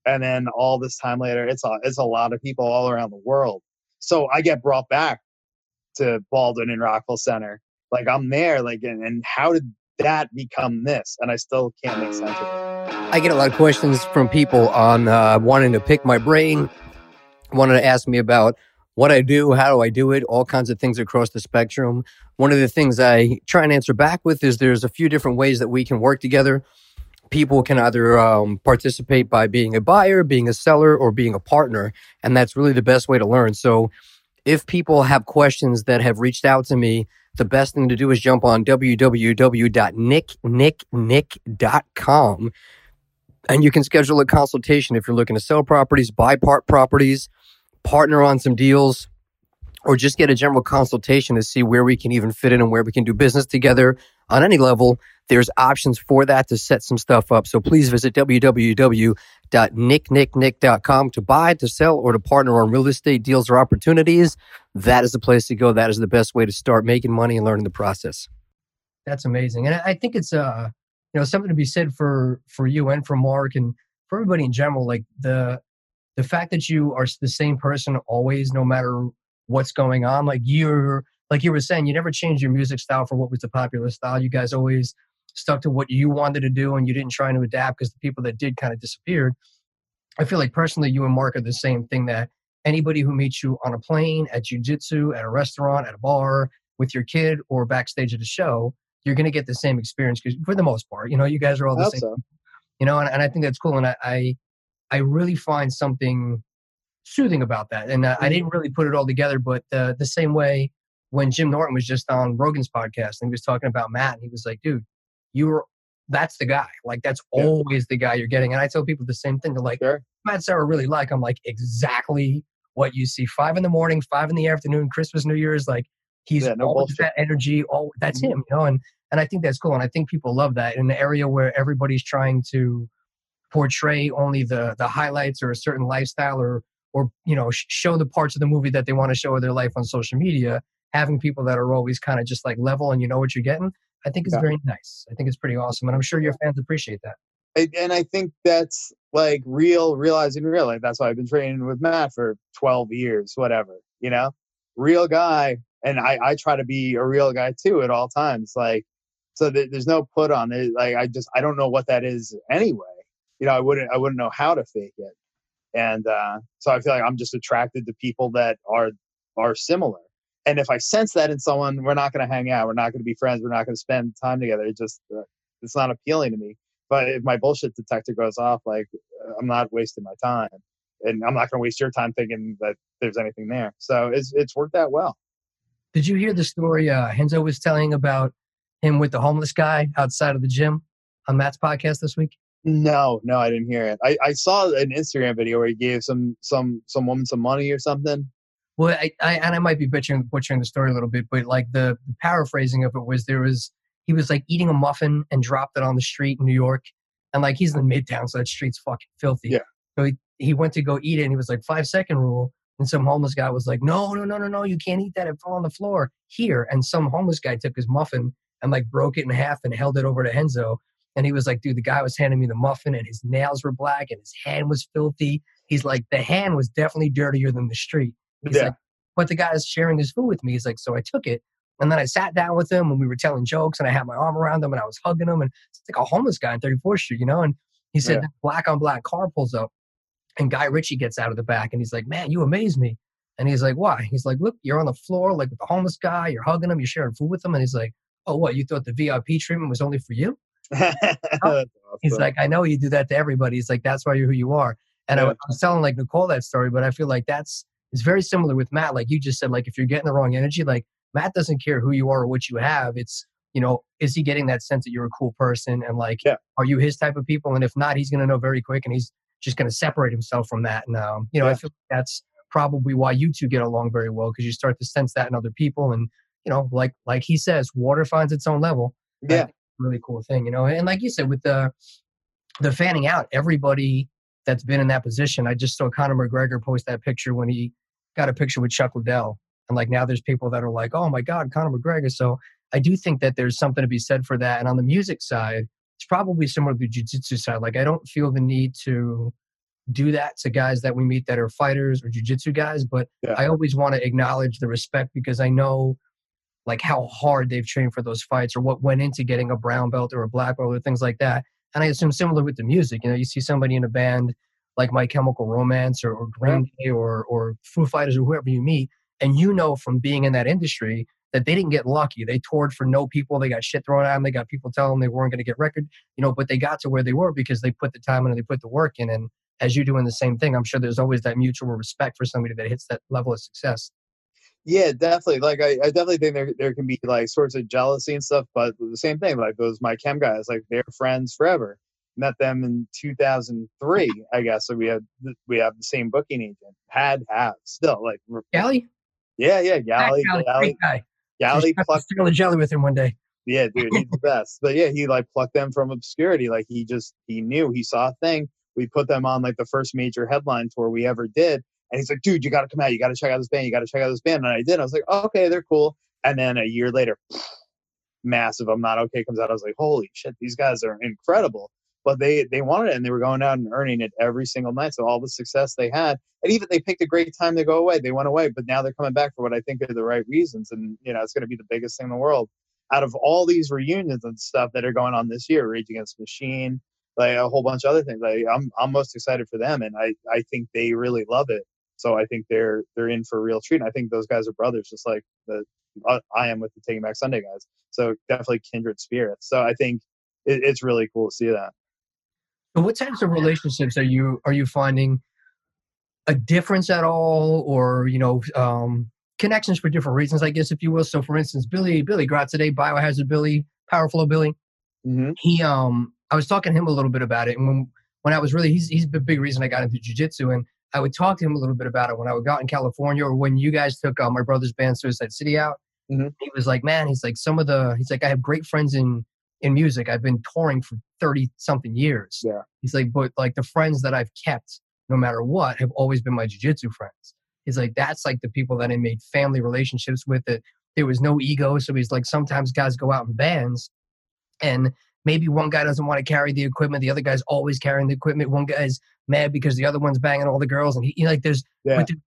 And then all this time later, it's a lot of people all around the world. So I get brought back to Baldwin and Rockville Center. Like, I'm there, like, and how did that become this? And I still can't make sense of it. I get a lot of questions from people on wanting to pick my brain, wanting to ask me about what I do, how do I do it, all kinds of things across the spectrum. One of the things I try and answer back with is there's a few different ways that we can work together. People can either participate by being a buyer, being a seller, or being a partner. And that's really the best way to learn. So if people have questions that have reached out to me, the best thing to do is jump on www.nicknicknick.com. And you can schedule a consultation if you're looking to sell properties, buy properties, partner on some deals, or just get a general consultation to see where we can even fit in and where we can do business together on any level. There's options for that to set some stuff up. So please visit www.nicknicknick.com to buy, to sell, or to partner on real estate deals or opportunities. That is the place to go. That is the best way to start making money and learning the process. That's amazing. And I think it's something to be said for you and for Mark and for everybody in general. Like, the fact that you are the same person always, no matter what's going on. Like, you were saying, you never changed your music style for what was the popular style. You guys always stuck to what you wanted to do, and you didn't try to adapt because the people that did kind of disappeared. I feel like personally you and Mark are the same thing, that anybody who meets you on a plane, at jiu-jitsu, at a restaurant, at a bar, with your kid, or backstage at a show, you're going to get the same experience, because for the most part, you know, you guys are all the same. So. You know, and I think that's cool. And I really find something soothing about that. And I didn't really put it all together, but the same way when Jim Norton was just on Rogan's podcast and he was talking about Matt, and he was like, dude, that's the guy. Like, that's always the guy you're getting. And I tell people the same thing. They're like, Matt Sauer really like. I'm like, exactly what you see. 5 in the morning, 5 in the afternoon, Christmas, New Year's. Like, he's always that energy. That's him, you know? And I think that's cool. And I think people love that in an area where everybody's trying to portray only the highlights or a certain lifestyle or you know, show the parts of the movie that they want to show of their life on social media. Having people that are always kind of just like level and you know what you're getting, I think is very nice. I think it's pretty awesome. And I'm sure your fans appreciate that. And I think that's like real life. That's why I've been training with Matt for 12 years, whatever, you know, real guy. And I try to be a real guy too at all times. Like, so there's no put on it. Like, I don't know what that is anyway. You know, I wouldn't know how to fake it. And so I feel like I'm just attracted to people that are similar. And if I sense that in someone, we're not going to hang out. We're not going to be friends. We're not going to spend time together. It just, it's not appealing to me. But if my bullshit detector goes off, like, I'm not wasting my time. And I'm not going to waste your time thinking that there's anything there. So it's worked out well. Did you hear the story Henzo was telling about him with the homeless guy outside of the gym on Matt's podcast this week? No, I didn't hear it. I saw an Instagram video where he gave some woman some money or something. Well, I might be butchering the story a little bit, but like the paraphrasing of it was he was like eating a muffin and dropped it on the street in New York. And like, he's in the Midtown, so that street's fucking filthy. Yeah. So he went to go eat it and he was like, 5-second rule. And some homeless guy was like, no, you can't eat that. It fell on the floor here. And some homeless guy took his muffin and like broke it in half and held it over to Henzo. And he was like, dude, the guy was handing me the muffin and his nails were black and his hand was filthy. He's like, the hand was definitely dirtier than the street. He's like, but the guy is sharing his food with me. He's like, so I took it. And then I sat down with him and we were telling jokes and I had my arm around him and I was hugging him. And it's like a homeless guy on 34th Street, you know? And he said, black on black car pulls up and Guy Ritchie gets out of the back and he's like, man, you amaze me. And he's like, why? He's like, look, you're on the floor, like with the homeless guy, you're hugging him, you're sharing food with him. And he's like, oh, what? You thought the VIP treatment was only for you? He's like, I know you do that to everybody. He's like, that's why you're who you are. And I was telling like Nicole that story, but I feel like it's very similar with Matt. Like you just said, like if you're getting the wrong energy, like Matt doesn't care who you are or what you have. It's, you know, is he getting that sense that you're a cool person? And like, are you his type of people? And if not, he's going to know very quick and he's just going to separate himself from that. And, you know, I feel like that's probably why you two get along very well, because you start to sense that in other people. And, you know, like he says, water finds its own level. Yeah. Really cool thing, you know? And like you said, with the fanning out, everybody that's been in that position. I just saw Conor McGregor post that picture when he got a picture with Chuck Liddell. And like now there's people that are like, oh my God, Conor McGregor. So I do think that there's something to be said for that. And on the music side, it's probably similar to the jiu-jitsu side. Like I don't feel the need to do that to guys that we meet that are fighters or jiu-jitsu guys, but I always want to acknowledge the respect because I know like how hard they've trained for those fights or what went into getting a brown belt or a black belt or things like that. And I assume similar with the music, you know, you see somebody in a band like My Chemical Romance or Green Day or Foo Fighters or whoever you meet. And you know, from being in that industry that they didn't get lucky. They toured for no people. They got shit thrown at them. They got people telling them they weren't going to get record, you know, but they got to where they were because they put the time in and they put the work in. And as you're doing the same thing, I'm sure there's always that mutual respect for somebody that hits that level of success. Yeah, definitely. Like, I definitely think there can be like sorts of jealousy and stuff, but the same thing, like those My Chem guys, like they're friends forever. Met them in 2003, I guess. So we have the same booking agent. Still like Gally? Yeah, Gally. Plucked a jelly with him one day. Yeah, dude, he's the best. But yeah, he like plucked them from obscurity. Like he knew, he saw a thing. We put them on like the first major headline tour we ever did. And he's like, dude, you got to come out. You got to check out this band. And I did. I was like, oh, okay, they're cool. And then a year later, massive I'm Not Okay comes out. I was like, holy shit, these guys are incredible. But they wanted it, and they were going out and earning it every single night. So all the success they had, and even they picked a great time to go away. They went away, but now they're coming back for what I think are the right reasons. And, you know, it's going to be the biggest thing in the world. Out of all these reunions and stuff that are going on this year, Rage Against the Machine, like a whole bunch of other things. Like I'm most excited for them, and I think they really love it. So I think they're in for a real treat. And I think those guys are brothers, just like I am with the Taking Back Sunday guys. So definitely kindred spirits. So I think it's really cool to see that. And what types of relationships are you finding a difference at all, or connections for different reasons, I guess, if you will? So for instance, Billy Grott today, Biohazard Billy, Power Flow Billy. Mm-hmm. He I was talking to him a little bit about it, and when I was really, he's a big reason I got into jiu-jitsu, and I would talk to him a little bit about it when I would go out in California, or when you guys took my brother's band Suicide City out. Mm-hmm. He was like, man, he's like, I have great friends in music. I've been touring for 30 something years. Yeah. He's like, but like the friends that I've kept, no matter what, have always been my jiu-jitsu friends. He's like, that's like the people that I made family relationships with. It. There was no ego. So he's like, sometimes guys go out in bands and maybe one guy doesn't want to carry the equipment. The other guy's always carrying the equipment. One guy's mad because the other one's banging all the girls. And there's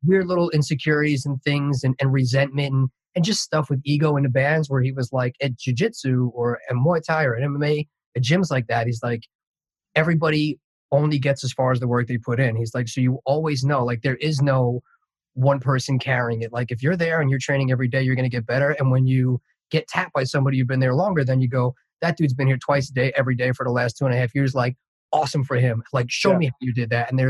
weird little insecurities and things and resentment and just stuff with ego in the bands, where he was like, at jiu-jitsu or at Muay Thai or at MMA, at gyms like that, he's like, everybody only gets as far as the work they put in. He's like, so you always know, like there is no one person carrying it. Like if you're there and you're training every day, you're going to get better. And when you get tapped by somebody who've been there longer, then you go, that dude's been here twice a day, every day for the last 2.5 years. Like, awesome for him. Like, show me how you did that. And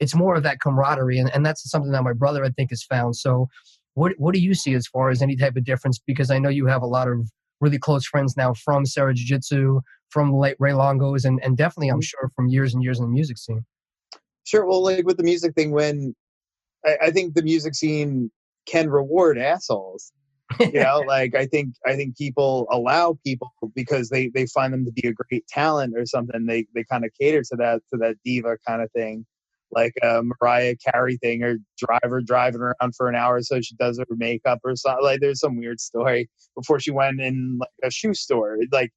it's more of that camaraderie. And that's something that my brother, I think, has found. So what do you see as far as any type of difference? Because I know you have a lot of really close friends now from Sarah Jiu-Jitsu, from late Ray Longo's, and definitely, I'm sure, from years and years in the music scene. Sure. Well, like with the music thing, when I think the music scene can reward assholes. You know, like I think people allow people because they find them to be a great talent or something. They kind of cater to that diva kind of thing, like a Mariah Carey thing, or driver driving around for an hour so she does her makeup or something. Like there's some weird story before she went in like a shoe store. Like,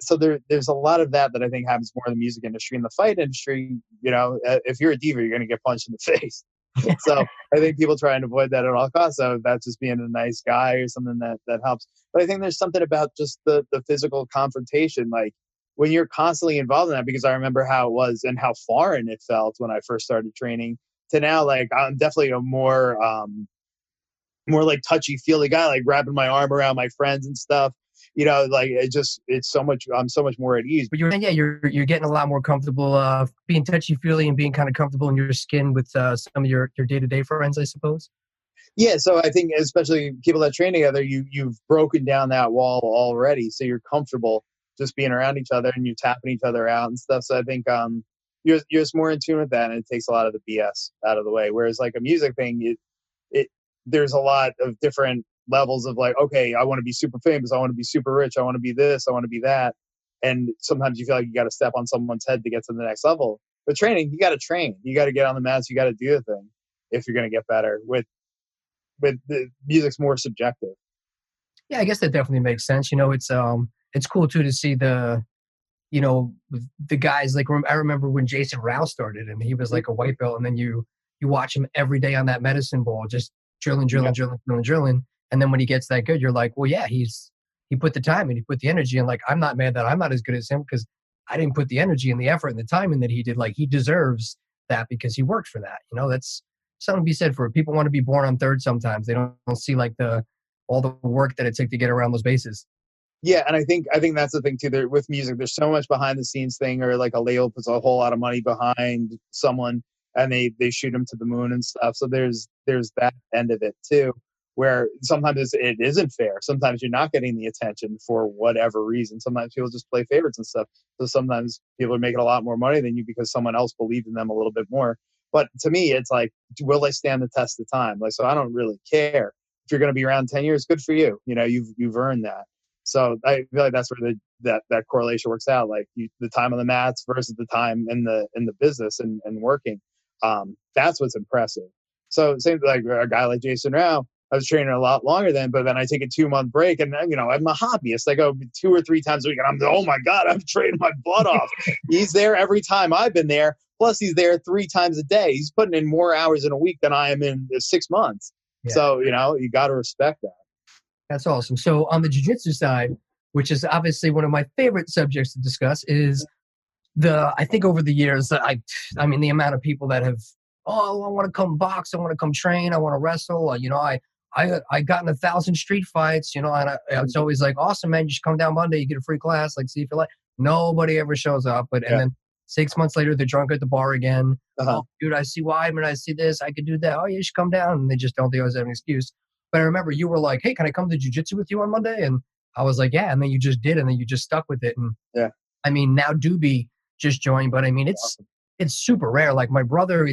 so there's a lot of that I think happens more in the music industry. In the fight industry, you know, if you're a diva, you're gonna get punched in the face. So I think people try and avoid that at all costs. So that's just being a nice guy or something that helps. But I think there's something about just the physical confrontation. Like when you're constantly involved in that, because I remember how it was and how foreign it felt when I first started training to now, like I'm definitely a more like touchy feely guy, like wrapping my arm around my friends and stuff. You know, like it's so much, I'm so much more at ease. But you're getting a lot more comfortable being touchy-feely and being kind of comfortable in your skin with some of your day-to-day friends, I suppose. Yeah. So I think especially people that train together, you've broken down that wall already. So you're comfortable just being around each other and you're tapping each other out and stuff. So I think you're just more in tune with that, and it takes a lot of the BS out of the way. Whereas like a music thing, there's a lot of different levels of like, okay, I want to be super famous, I want to be super rich, I want to be this, I want to be that. And sometimes you feel like you got to step on someone's head to get to the next level. But training, you got to train, you got to get on the mats, you got to do the thing if you're going to get better. With the music's more subjective. Yeah, I guess that definitely makes sense. You know, it's cool too to see the guys. Like I remember when Jason Rao started and he was like a white belt, and then you watch him every day on that medicine ball, just drilling. And then when he gets that good, you're like, well, yeah, he put the time and he put the energy. And like, I'm not mad that I'm not as good as him because I didn't put the energy and the effort and the time in that he did. Like, he deserves that because he worked for that. You know, that's something to be said for it. People want to be born on third sometimes. They don't see like all the work that it took to get around those bases. Yeah, and I think that's the thing too. There, with music, there's so much behind the scenes thing, or like a label puts a whole lot of money behind someone and they shoot him to the moon and stuff. So there's that end of it too, where sometimes it isn't fair. Sometimes you're not getting the attention for whatever reason. Sometimes people just play favorites and stuff. So sometimes people are making a lot more money than you because someone else believed in them a little bit more. But to me, it's like, will they stand the test of time? Like, so I don't really care. If you're going to be around 10 years, good for you. You know, you've earned that. So I feel like that's where that correlation works out. Like the time on the mats versus the time in the business and working. That's what's impressive. So same like a guy like Jason Rao, I was training a lot longer then, but then I take a 2-month break and, you know, I'm a hobbyist. I go 2 or 3 times a week and I'm, oh my God, I'm training my butt off. He's there every time I've been there. Plus he's there 3 times a day. He's putting in more hours in a week than I am in 6 months. Yeah. So, you know, you got to respect that. That's awesome. So on the jiu-jitsu side, which is obviously one of my favorite subjects to discuss, is I think over the years, I mean, the amount of people that have, I want to come box, I want to come train, I want to wrestle. I got in 1,000 street fights, and I was always like, awesome, man, you should come down Monday, you get a free class, like, see if you like. Nobody ever shows up. But and then 6 months later, they're drunk at the bar again. Oh, dude, I see Weidman, I see this, I could do that. Oh, yeah, you should come down. And they just don't, they always have an excuse. But I remember you were like, hey, can I come to jiu-jitsu with you on Monday? And I was like, yeah. And then you just did, and then you just stuck with it. And I mean, now Doobie just joined, but I mean, it's awesome. It's super rare. Like my brother,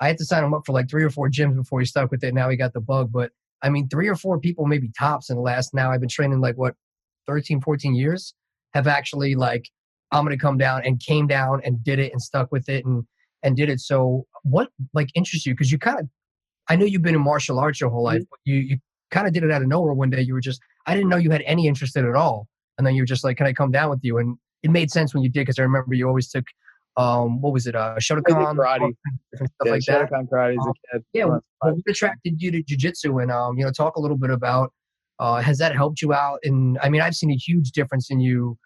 I had to sign him up for like 3 or 4 gyms before he stuck with it. Now he got the bug. But I mean, 3 or 4 people, maybe tops in the last, now I've been training like what, 13, 14 years, have actually like, I'm going to come down, and came down and did it and stuck with it and did it. So what like interests you? Cause you kind of, I know you've been in martial arts your whole life, but you kind of did it out of nowhere one day. You were just, I didn't know you had any interest in it at all. And then you were just like, can I come down with you? And it made sense when you did, because I remember you always took, what was it? Shotokan karate, different stuff like that. Shotokan karate as a kid. Yeah, what attracted you to jiu-jitsu? And talk a little bit about has that helped you out? And I mean, I've seen a huge difference in you,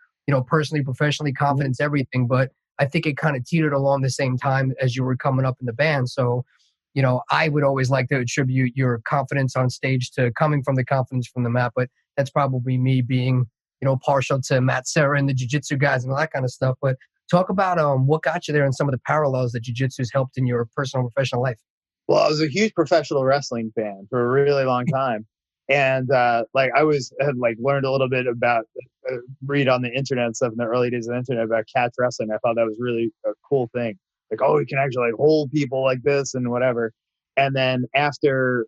personally, professionally, confidence, everything. But I think it kind of teetered along the same time as you were coming up in the band. So, I would always like to attribute your confidence on stage to coming from the confidence from the mat. But that's probably me being, partial to Matt Serra and the jiu-jitsu guys and all that kind of stuff. But talk about what got you there and some of the parallels that jiu-jitsu's helped in your personal and professional life. Well, I was a huge professional wrestling fan for a really long time. And I had learned a little bit about, read on the internet and stuff in the early days of the internet about catch wrestling. I thought that was really a cool thing. Like, oh, you can actually hold people like this and whatever. And then after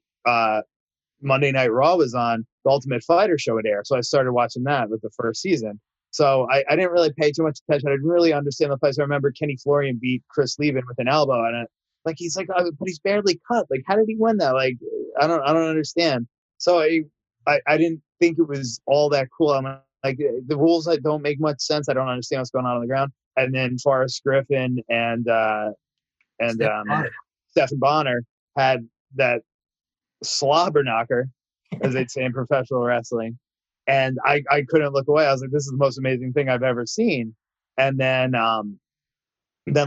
Monday Night Raw was on, the Ultimate Fighter show would air. So I started watching that with the first season. So I didn't really pay too much attention. I didn't really understand the fights. I remember Kenny Florian beat Chris Leben with an elbow, and but he's barely cut. Like, how did he win that? Like, I don't understand. So I didn't think it was all that cool. I'm like, the rules that don't make much sense. I don't understand what's going on the ground. And then Forrest Griffin and Stephen Bonnar had that slobber knocker, as they'd say in professional wrestling. And I couldn't look away. I was like, this is the most amazing thing I've ever seen. And then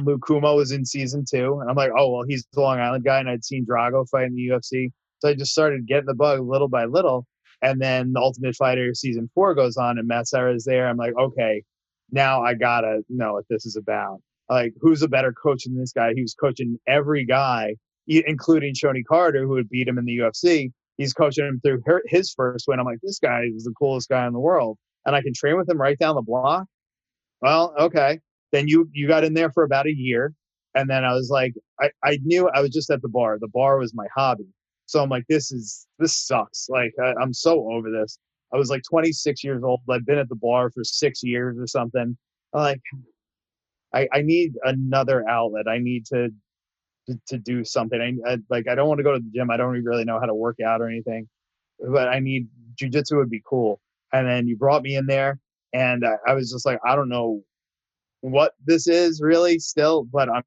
Luke Kumo was in season 2. And I'm like, oh, well, he's the Long Island guy. And I'd seen Drago fight in the UFC. So I just started getting the bug little by little. And then the Ultimate Fighter season 4 goes on and Matt Serra is there. I'm like, okay, now I got to know what this is about. Like, who's a better coach than this guy? He was coaching every guy, including Shoney Carter, who had beat him in the UFC. He's coaching him through his first win. I'm like, this guy is the coolest guy in the world. And I can train with him right down the block. Well, okay. Then you got in there for about a year. And then I was like, I knew I was just at the bar. The bar was my hobby. So I'm like, this sucks. Like, I'm so over this. I was like 26 years old. I've been at the bar for 6 years or something. I'm like, I need another outlet. I need to do something. I don't want to go to the gym. I don't really know how to work out or anything, but I need jiu-jitsu would be cool. And then you brought me in there, and I was just like, I don't know what this is really still, but I'm.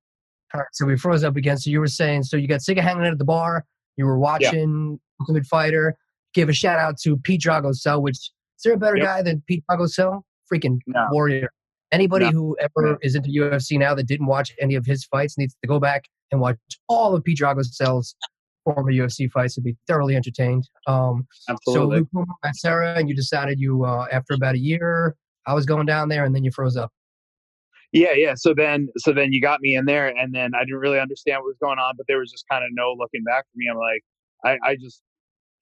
All right, so we froze up again. So you were saying, so you got sick of hanging out at the bar. You were watching Ultimate Fighter. Give a shout out to Pete Dragocel, which is there a better guy than Pete Dragocel? Freaking warrior. Anybody who ever is into UFC now that didn't watch any of his fights needs to go back and watch all of Pete Dragocel's former UFC fights to be thoroughly entertained. Absolutely. So Luke and Sarah, and you decided you, after about a year, I was going down there, and then you froze up. Yeah. So then you got me in there, and then I didn't really understand what was going on, but there was just kind of no looking back for me. I'm like,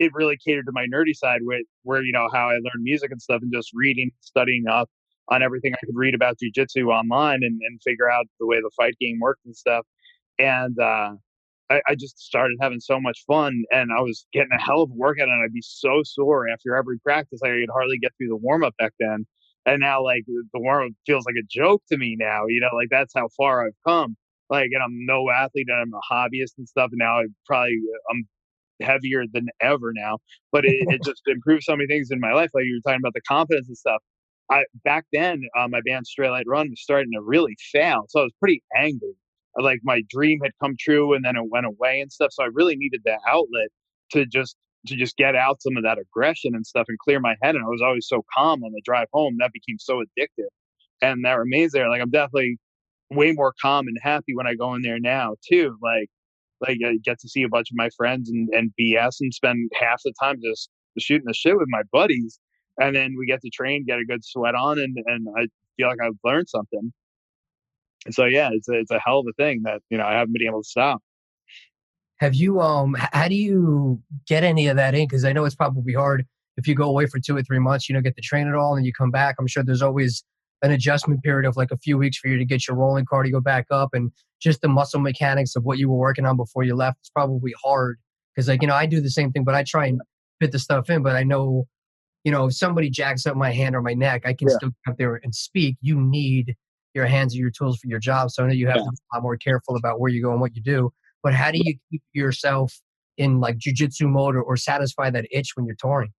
it really catered to my nerdy side where how I learned music and stuff, and just reading, studying up on everything I could read about jiu-jitsu online and figure out the way the fight game worked and stuff. And I just started having so much fun, and I was getting a hell of a workout, and I'd be so sore after every practice. I could hardly get through the warm-up back then. And now, like, the warm-up feels like a joke to me now, like, that's how far I've come. Like, and I'm no athlete, and I'm a hobbyist and stuff, and now I'm heavier than ever now. But it just improved so many things in my life. Like, you were talking about the confidence and stuff. Back then, my band Straylight Run was starting to really fail, so I was pretty angry. Like, my dream had come true, and then it went away and stuff. So I really needed that outlet to just get out some of that aggression and stuff and clear my head. And I was always so calm on the drive home. That became so addictive. and that remains there. Like, I'm definitely way more calm and happy when I go in there now too. Like I get to see a bunch of my friends and BS and spend half the time just shooting the shit with my buddies. And then we get to train, get a good sweat on, and I feel like I've learned something. And so, yeah, it's a hell of a thing that, you know, I haven't been able to stop. Have you, how do you get any of that in? Because I know it's probably hard if you go away for 2 or 3 months, you don't get to train at all, and you come back. I'm sure there's always an adjustment period of like a few weeks for you to get your rolling cardio back up, and just the muscle mechanics of what you were working on before you left. It's probably hard because, like, you know, I do the same thing, but I try and fit the stuff in. But I know, you know, if somebody jacks up my hand or my neck, I can still get up there and speak. You need your hands or your tools for your job. So I know you have to be a lot more careful about where you go and what you do. But how do you keep yourself in like jiu-jitsu mode or satisfy that itch when you're touring?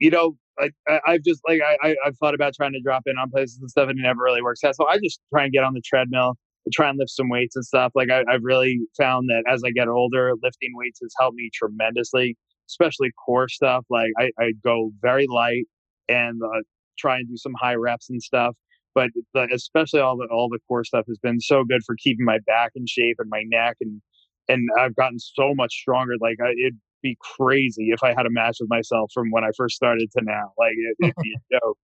You know, like I've just like I've thought about trying to drop in on places and stuff, and it never really works out. So I just try and get on the treadmill and try and lift some weights and stuff. Like I've really found that as I get older, lifting weights has helped me tremendously, especially core stuff. Like I go very light and try and do some high reps and stuff. But especially all the core stuff has been so good for keeping my back in shape and my neck, and I've gotten so much stronger. Like it'd be crazy if I had a match with myself from when I first started to now. Like it'd be a joke.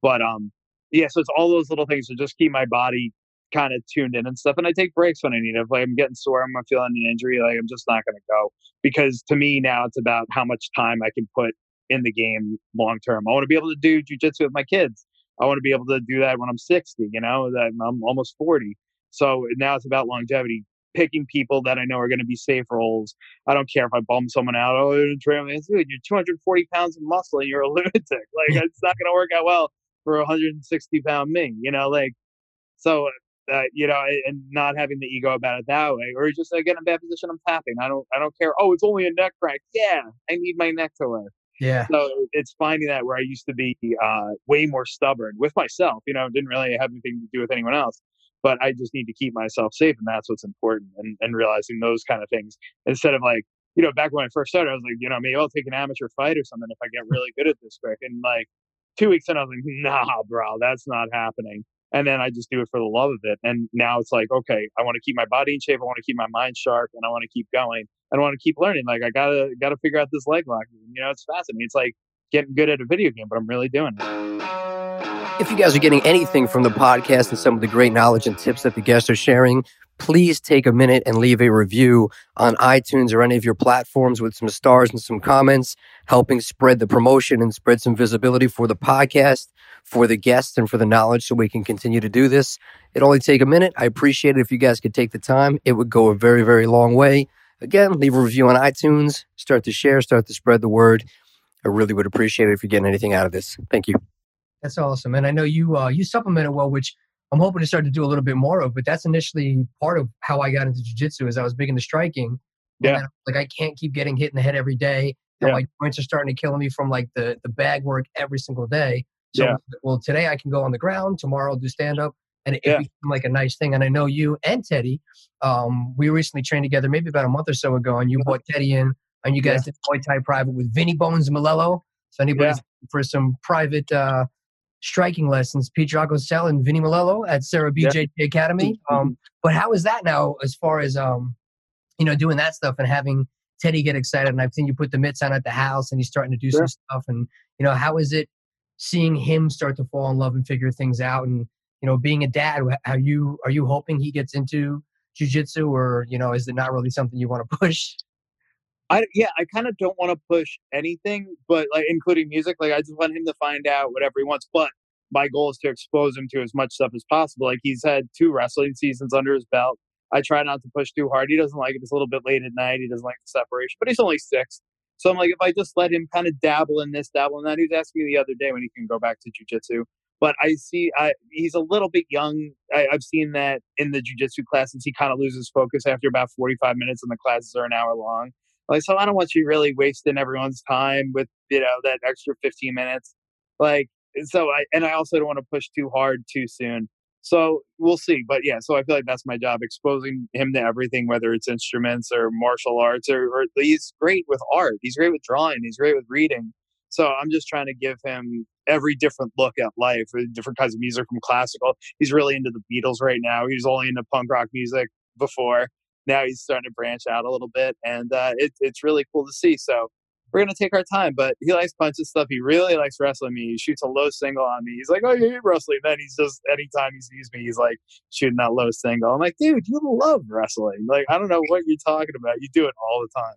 But yeah, so it's all those little things to just keep my body kind of tuned in and stuff. And I take breaks when I need it. If, like, I'm getting sore, I'm feeling an injury, like I'm just not going to go, because to me now it's about how much time I can put in the game long term. I want to be able to do jiu-jitsu with my kids. I want to be able to do that when I'm 60, you know, that I'm almost 40. So now it's about longevity, picking people that I know are going to be safe roles. I don't care if I bum someone out. Oh, dude, you're 240 pounds of muscle and you're a lunatic. Like, it's not going to work out well for a 160 pound me, you know, like, so, you know, and not having the ego about it that way, or just like, get in a bad position, I'm tapping. I don't care. Oh, it's only a neck crack. Yeah. I need my neck to work. Yeah. So it's finding that where I used to be way more stubborn with myself, you know, didn't really have anything to do with anyone else, but I just need to keep myself safe. And that's what's important. And realizing those kind of things instead of like, you know, back when I first started, I was like, you know, maybe I'll take an amateur fight or something if I get really good at this quick. And like 2 weeks in, I was like, nah, bro, that's not happening. And then I just do it for the love of it. And now it's like, okay, I want to keep my body in shape. I want to keep my mind sharp, and I want to keep going. I want to keep learning. Like I gotta figure out this leg lock. You know, it's fascinating. It's like getting good at a video game, but I'm really doing it. If you guys are getting anything from the podcast and some of the great knowledge and tips that the guests are sharing, please take a minute and leave a review on iTunes or any of your platforms with some stars and some comments, helping spread the promotion and spread some visibility for the podcast, for the guests, and for the knowledge, so we can continue to do this. It'll only take a minute. I appreciate it if you guys could take the time. It would go a very, very long way. Again, leave a review on iTunes, start to share, start to spread the word. I really would appreciate it if you're getting anything out of this. Thank you. That's awesome. And I know you supplement it well, which I'm hoping to start to do a little bit more of, but that's initially part of how I got into jiu-jitsu, is I was big into striking. Yeah. And like, I can't keep getting hit in the head every day. And my joints are starting to kill me from like the bag work every single day. So, well, today I can go on the ground. Tomorrow I'll do stand-up. And it became like a nice thing. And I know you and Teddy, we recently trained together maybe about a month or so ago, and you brought Teddy in, and you guys did Muay Thai private with Vinny Bones Malello. So anybody's looking for some private... striking lessons, Pete Dragosell and Vinny Malello at Sarah BJJ Academy. But how is that now as far as, you know, doing that stuff and having Teddy get excited? And I've seen you put the mitts on at the house, and he's starting to do some stuff. And, you know, how is it seeing him start to fall in love and figure things out? And, you know, being a dad, are you hoping he gets into jiu-jitsu, or, you know, is it not really something you want to push? I kind of don't want to push anything, but like including music, like I just want him to find out whatever he wants. But my goal is to expose him to as much stuff as possible. Like he's had 2 wrestling seasons under his belt. I try not to push too hard. He doesn't like it. It's a little bit late at night. He doesn't like the separation, but he's only 6. So I'm like, if I just let him kind of dabble in this, dabble in that. He was asking me the other day when he can go back to jiu-jitsu. But I see he's a little bit young. I've seen that in the jiu-jitsu classes. He kind of loses focus after about 45 minutes, and the classes are an hour long. Like, so I don't want you really wasting everyone's time with, you know, that extra 15 minutes. Like, so I also don't want to push too hard too soon. So we'll see. But yeah, so I feel like that's my job, exposing him to everything, whether it's instruments or martial arts, or he's great with art. He's great with drawing. He's great with reading. So I'm just trying to give him every different look at life, different kinds of music, from classical. He's really into the Beatles right now. He's only into punk rock music before. Now he's starting to branch out a little bit, and it's really cool to see. So we're going to take our time, but he likes punching stuff. He really likes wrestling me. He shoots a low single on me. He's like, oh, you hate wrestling. Then he's just, anytime he sees me, he's like shooting that low single. I'm like, dude, you love wrestling. Like, I don't know what you're talking about. You do it all the time.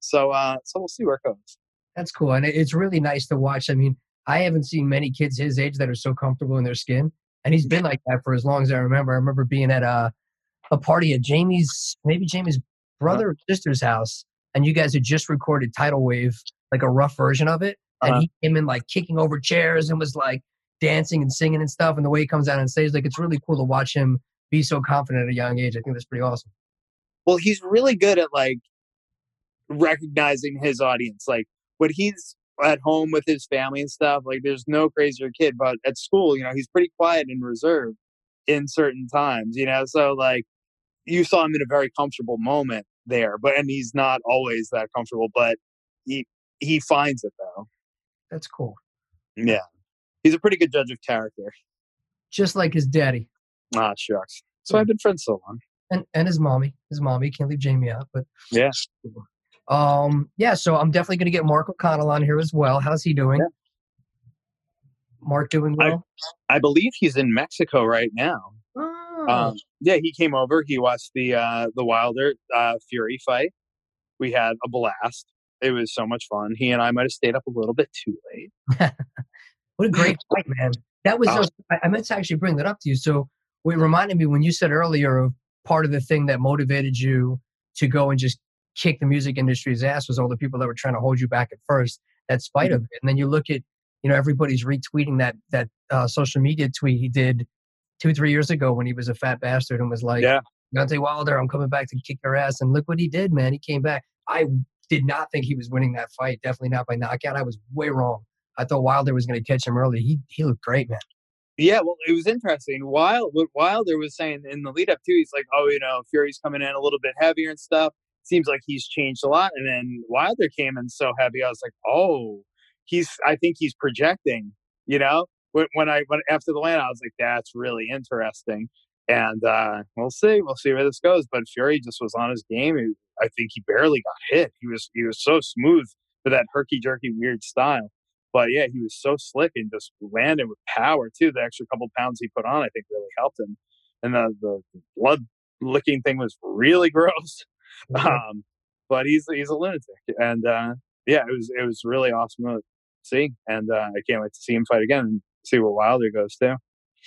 So we'll see where it goes. That's cool. And it's really nice to watch. I mean, I haven't seen many kids his age that are so comfortable in their skin. And he's been like that for as long as I remember. I remember being at a party at Jamie's brother or sister's house, and you guys had just recorded Tidal Wave, like a rough version of it. And he came in like kicking over chairs and was like dancing and singing and stuff. And the way he comes out on stage, like, it's really cool to watch him be so confident at a young age. I think that's pretty awesome. Well, he's really good at like recognizing his audience. Like, when he's at home with his family and stuff, like, there's no crazier kid. But at school, you know, he's pretty quiet and reserved in certain times, you know? So like, you saw him in a very comfortable moment there, but, and he's not always that comfortable, but he finds it though. That's cool. Yeah. He's a pretty good judge of character. Just like his daddy. Ah, shucks. So I've been friends so long. And his mommy can't leave Jamie out, but yeah. So I'm definitely going to get Mark O'Connell on here as well. How's he doing? Yeah. Mark doing well? I believe he's in Mexico right now. Oh. He came over. He watched the Wilder Fury fight. We had a blast. It was so much fun. He and I might have stayed up a little bit too late. What a great fight, man. That was I meant to actually bring that up to you. So it reminded me when you said earlier of part of the thing that motivated you to go and just kick the music industry's ass was all the people that were trying to hold you back at first, that spite of it. And then you look at, you know, everybody's retweeting that social media tweet he did 2-3 years ago when he was a fat bastard and was like, Deontay Wilder, I'm coming back to kick your ass. And look what he did, man. He came back. I did not think he was winning that fight. Definitely not by knockout. I was way wrong. I thought Wilder was going to catch him early. He looked great, man. Yeah, well, it was interesting. What Wilder was saying in the lead up too, he's like, oh, you know, Fury's coming in a little bit heavier and stuff. Seems like he's changed a lot. And then Wilder came in so heavy. I was like, oh, I think he's projecting, you know, when after the land, I was like, that's really interesting. And we'll see where this goes. But Fury just was on his game. I think he barely got hit. He was so smooth for that herky jerky weird style. But yeah, he was so slick and just landed with power too. The extra couple pounds he put on, I think, really helped him. And the blood licking thing was really gross. But he's a lunatic. And it was really awesome to see. And I can't wait to see him fight again and see where Wilder goes too.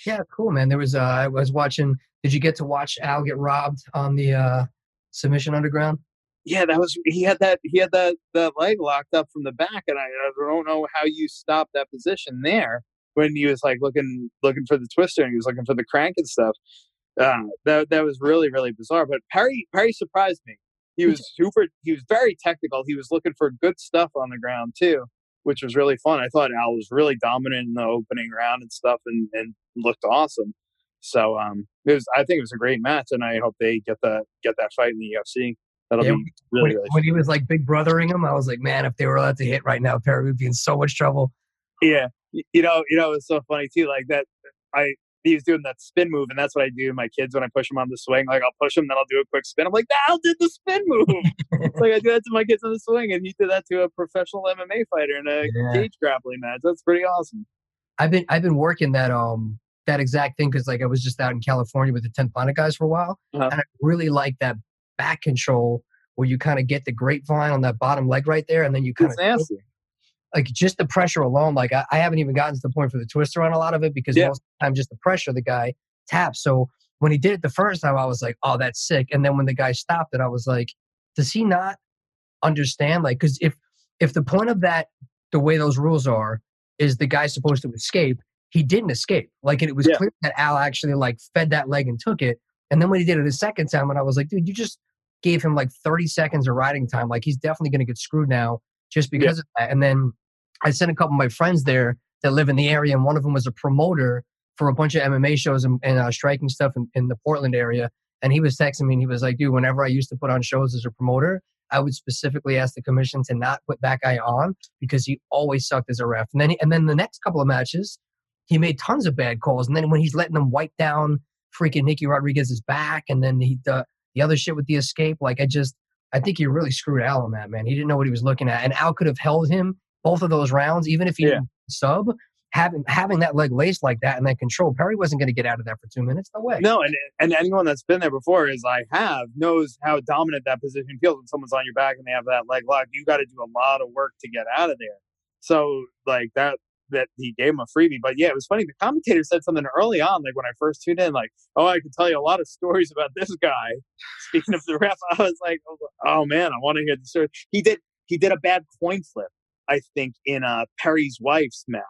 Yeah, cool, man. There was I was watching. Did you get to watch Al get robbed on the Submission Underground? Yeah, that was he had that leg locked up from the back, and I don't know how you stop that position there when he was like looking for the twister and he was looking for the crank and stuff. That was really, really bizarre. But Perry surprised me. He was very technical. He was looking for good stuff on the ground too, which was really fun. I thought Al was really dominant in the opening round and stuff, and looked awesome. So I think it was a great match, and I hope they get that fight in the UFC. That'll be really, really fun. When he was like big brothering him, I was like, man, if they were allowed to hit right now, Perry would be in so much trouble. Yeah, you know, it's so funny too. Like that, he was doing that spin move, and that's what I do to my kids when I push them on the swing. Like, I'll push them, then I'll do a quick spin. I'm like, Al did the spin move. It's like, I do that to my kids on the swing, and he did that to a professional MMA fighter in a cage grappling match. That's pretty awesome. I've been working that exact thing because, like, I was just out in California with the 10 Planet guys for a while, and I really like that back control where you kind of get the grapevine on that bottom leg right there, and then you kind of... Like, just the pressure alone, like, I haven't even gotten to the point for the twister on a lot of it because most of the time just the pressure, the guy taps. So when he did it the first time, I was like, oh, that's sick. And then when the guy stopped it, I was like, does he not understand? Like, because if the point of that, the way those rules are, is the guy's supposed to escape, he didn't escape. Like, and it was clear that Al actually, like, fed that leg and took it. And then when he did it a second time, and I was like, dude, you just gave him, like, 30 seconds of riding time. Like, he's definitely going to get screwed now just because of that. And then... I sent a couple of my friends there that live in the area, and one of them was a promoter for a bunch of MMA shows and striking stuff in the Portland area. And he was texting me, and he was like, dude, whenever I used to put on shows as a promoter, I would specifically ask the commission to not put that guy on because he always sucked as a ref. And then the next couple of matches, he made tons of bad calls. And then when he's letting them wipe down freaking Nicky Rodriguez's back, and then the other shit with the escape, I think he really screwed Al on that, man. He didn't know what he was looking at. And Al could have held him both of those rounds, even if he didn't sub. Having that leg laced like that and that control, Perry wasn't going to get out of that for 2 minutes. No way. No, and anyone that's been there before knows how dominant that position feels when someone's on your back and they have that leg lock. You got to do a lot of work to get out of there. So that he gave him a freebie. But yeah, it was funny. The commentator said something early on, when I first tuned in, oh, I could tell you a lot of stories about this guy. Speaking of the ref, I was like, oh man, I want to hear the story. He did a bad coin flip, I think, in Perry's wife's match.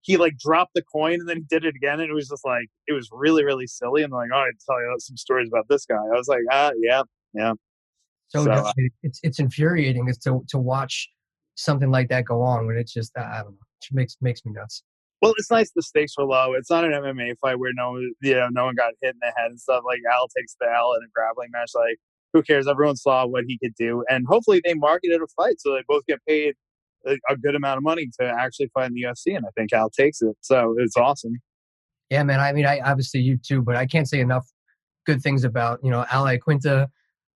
He dropped the coin and then he did it again. And it was just it was really, really silly. And oh, I'd tell you some stories about this guy. I was like, yeah. So it's infuriating to watch something like that go on when it's just, I don't know, it makes me nuts. Well, it's nice the stakes were low. It's not an MMA fight where no one got hit in the head and stuff. Al takes the L in a grappling match. Who cares? Everyone saw what he could do. And hopefully they marketed a fight so they both get paid a good amount of money to actually fight in the UFC, and I think Al takes it, so it's awesome. Yeah, man. I mean, obviously you too, but I can't say enough good things about Al Iaquinta,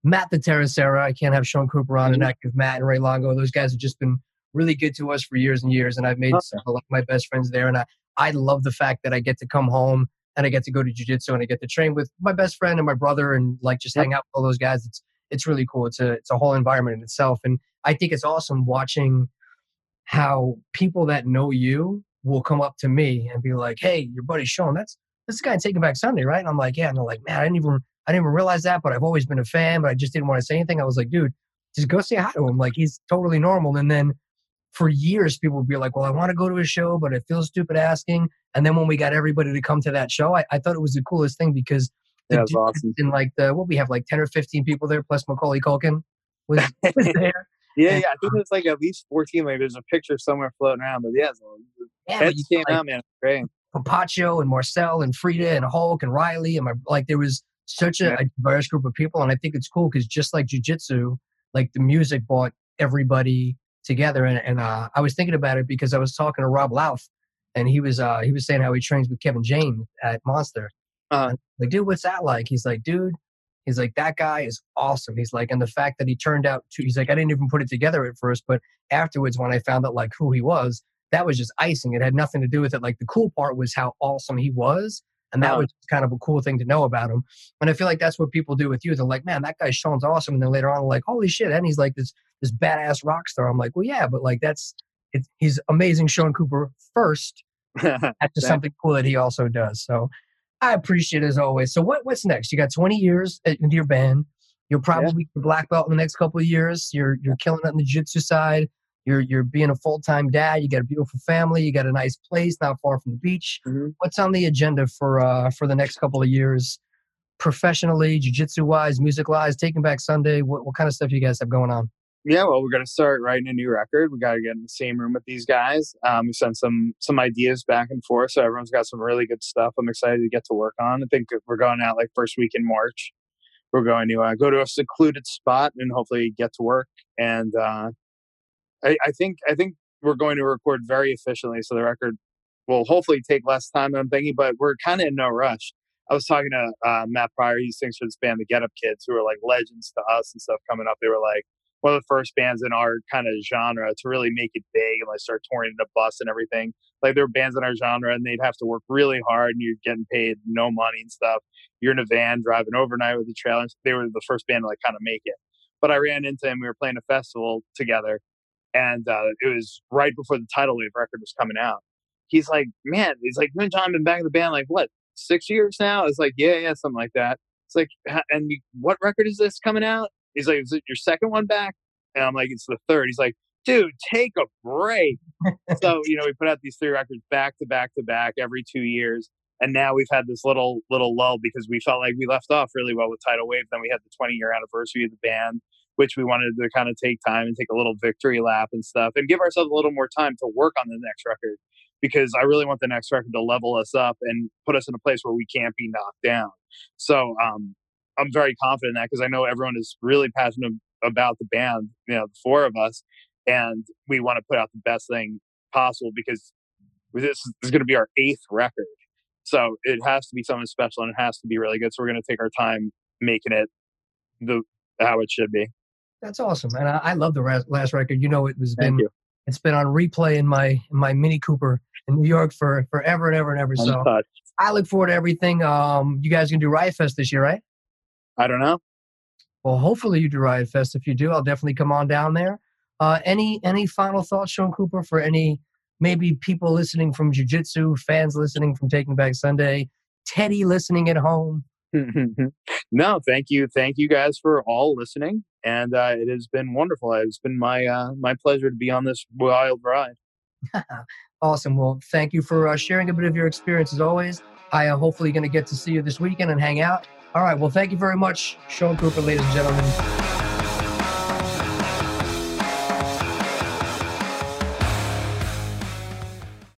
Matt the Terracera. I can't have Shaun Cooper on and not give Matt and Ray Longo. Those guys have just been really good to us for years and years, and I've made some of my best friends there. And I love the fact that I get to come home and I get to go to jiu-jitsu and I get to train with my best friend and my brother and just hang out with all those guys. It's really cool. It's a whole environment in itself, and I think it's awesome watching how people that know you will come up to me and be like, "Hey, your buddy Shaun, that's the guy in Taking Back Sunday, right?" And I'm like, "Yeah." And they're like, "Man, I didn't even realize that, but I've always been a fan, but I just didn't want to say anything." I was like, "Dude, just go say hi to him. He's totally normal." And then for years, people would be like, "Well, I want to go to a show, but it feels stupid asking." And then when we got everybody to come to that show, I thought it was the coolest thing because that's awesome. And we have 10 or 15 people there, plus Macaulay Culkin was there. Yeah, I think it's at least 14. There's a picture somewhere floating around, but yeah. But you came out, man. It's great. Papacho and Marcel and Frida and Hulk and Riley and there was such a diverse group of people, and I think it's cool because just like jiu-jitsu, the music brought everybody together. And I was thinking about it because I was talking to Rob Louth, and he was saying how he trains with Kevin James at Monster. Dude, what's that like? He's like, dude. He's like, that guy is awesome. He's like, and the fact that he turned out to, he's like, I didn't even put it together at first, but afterwards when I found out who he was, that was just icing. It had nothing to do with it. The cool part was how awesome he was. And that was kind of a cool thing to know about him. And I feel like that's what people do with you. They're like, man, that guy Shaun's awesome. And then later on, holy shit. And he's this badass rock star. I'm like, well, yeah, but he's amazing Shaun Cooper first. That's just something cool that he also does. So I appreciate it as always. So what's next? You got 20 years into your band. You'll probably be black belt in the next couple of years. You're killing it on the jiu-jitsu side. You're being a full-time dad. You got a beautiful family. You got a nice place not far from the beach. Mm-hmm. What's on the agenda for the next couple of years? Professionally, jiu-jitsu-wise, music-wise, Taking Back Sunday. What kind of stuff you guys have going on? Yeah, well, we're going to start writing a new record. We got to get in the same room with these guys. We sent some ideas back and forth, so everyone's got some really good stuff. I'm excited to get to work on. I think we're going out first week in March. We're going to go to a secluded spot and hopefully get to work. And I think we're going to record very efficiently, so the record will hopefully take less time than I'm thinking. But we're kind of in no rush. I was talking to Matt Pryor. He sings for this band, The Get Up Kids, who are legends to us and stuff coming up. They were one of the first bands in our kind of genre to really make it big and start touring the bus and everything. There were bands in our genre and they'd have to work really hard and you're getting paid no money and stuff. You're in a van driving overnight with the trailer. They were the first band to kind of make it. But I ran into him. We were playing a festival together and it was right before the Tidal Wave record was coming out. He's like, man, you and John been back in the band 6 years now? It's yeah, something like that. It's and what record is this coming out? He's like, is it your second one back? And I'm like, it's the third. He's like, dude, take a break. So, we put out these three records back to back to back every 2 years. And now we've had this little lull because we felt like we left off really well with Tidal Wave. Then we had the 20-year anniversary of the band, which we wanted to kind of take time and take a little victory lap and stuff and give ourselves a little more time to work on the next record because I really want the next record to level us up and put us in a place where we can't be knocked down. So, I'm very confident in that because I know everyone is really passionate about the band, you know, the four of us, and we want to put out the best thing possible because this is going to be our 8th record. So it has to be something special and it has to be really good. So we're going to take our time making it how it should be. That's awesome. And I love the last record. You know, it's been on replay in my Mini Cooper in New York for forever and ever and ever. So I look forward to everything. You guys going to do Riot Fest this year, right? I don't know. Well, hopefully you do Riot Fest. If you do, I'll definitely come on down there. Any final thoughts, Shaun Cooper, for any maybe people listening from jiu-jitsu, fans listening from Taking Back Sunday, Teddy listening at home? No, thank you. Thank you guys for all listening. And it has been wonderful. It's been my pleasure to be on this wild ride. Awesome. Well, thank you for sharing a bit of your experience as always. I am hopefully going to get to see you this weekend and hang out. All right. Well, thank you very much, Shaun Cooper, ladies and gentlemen.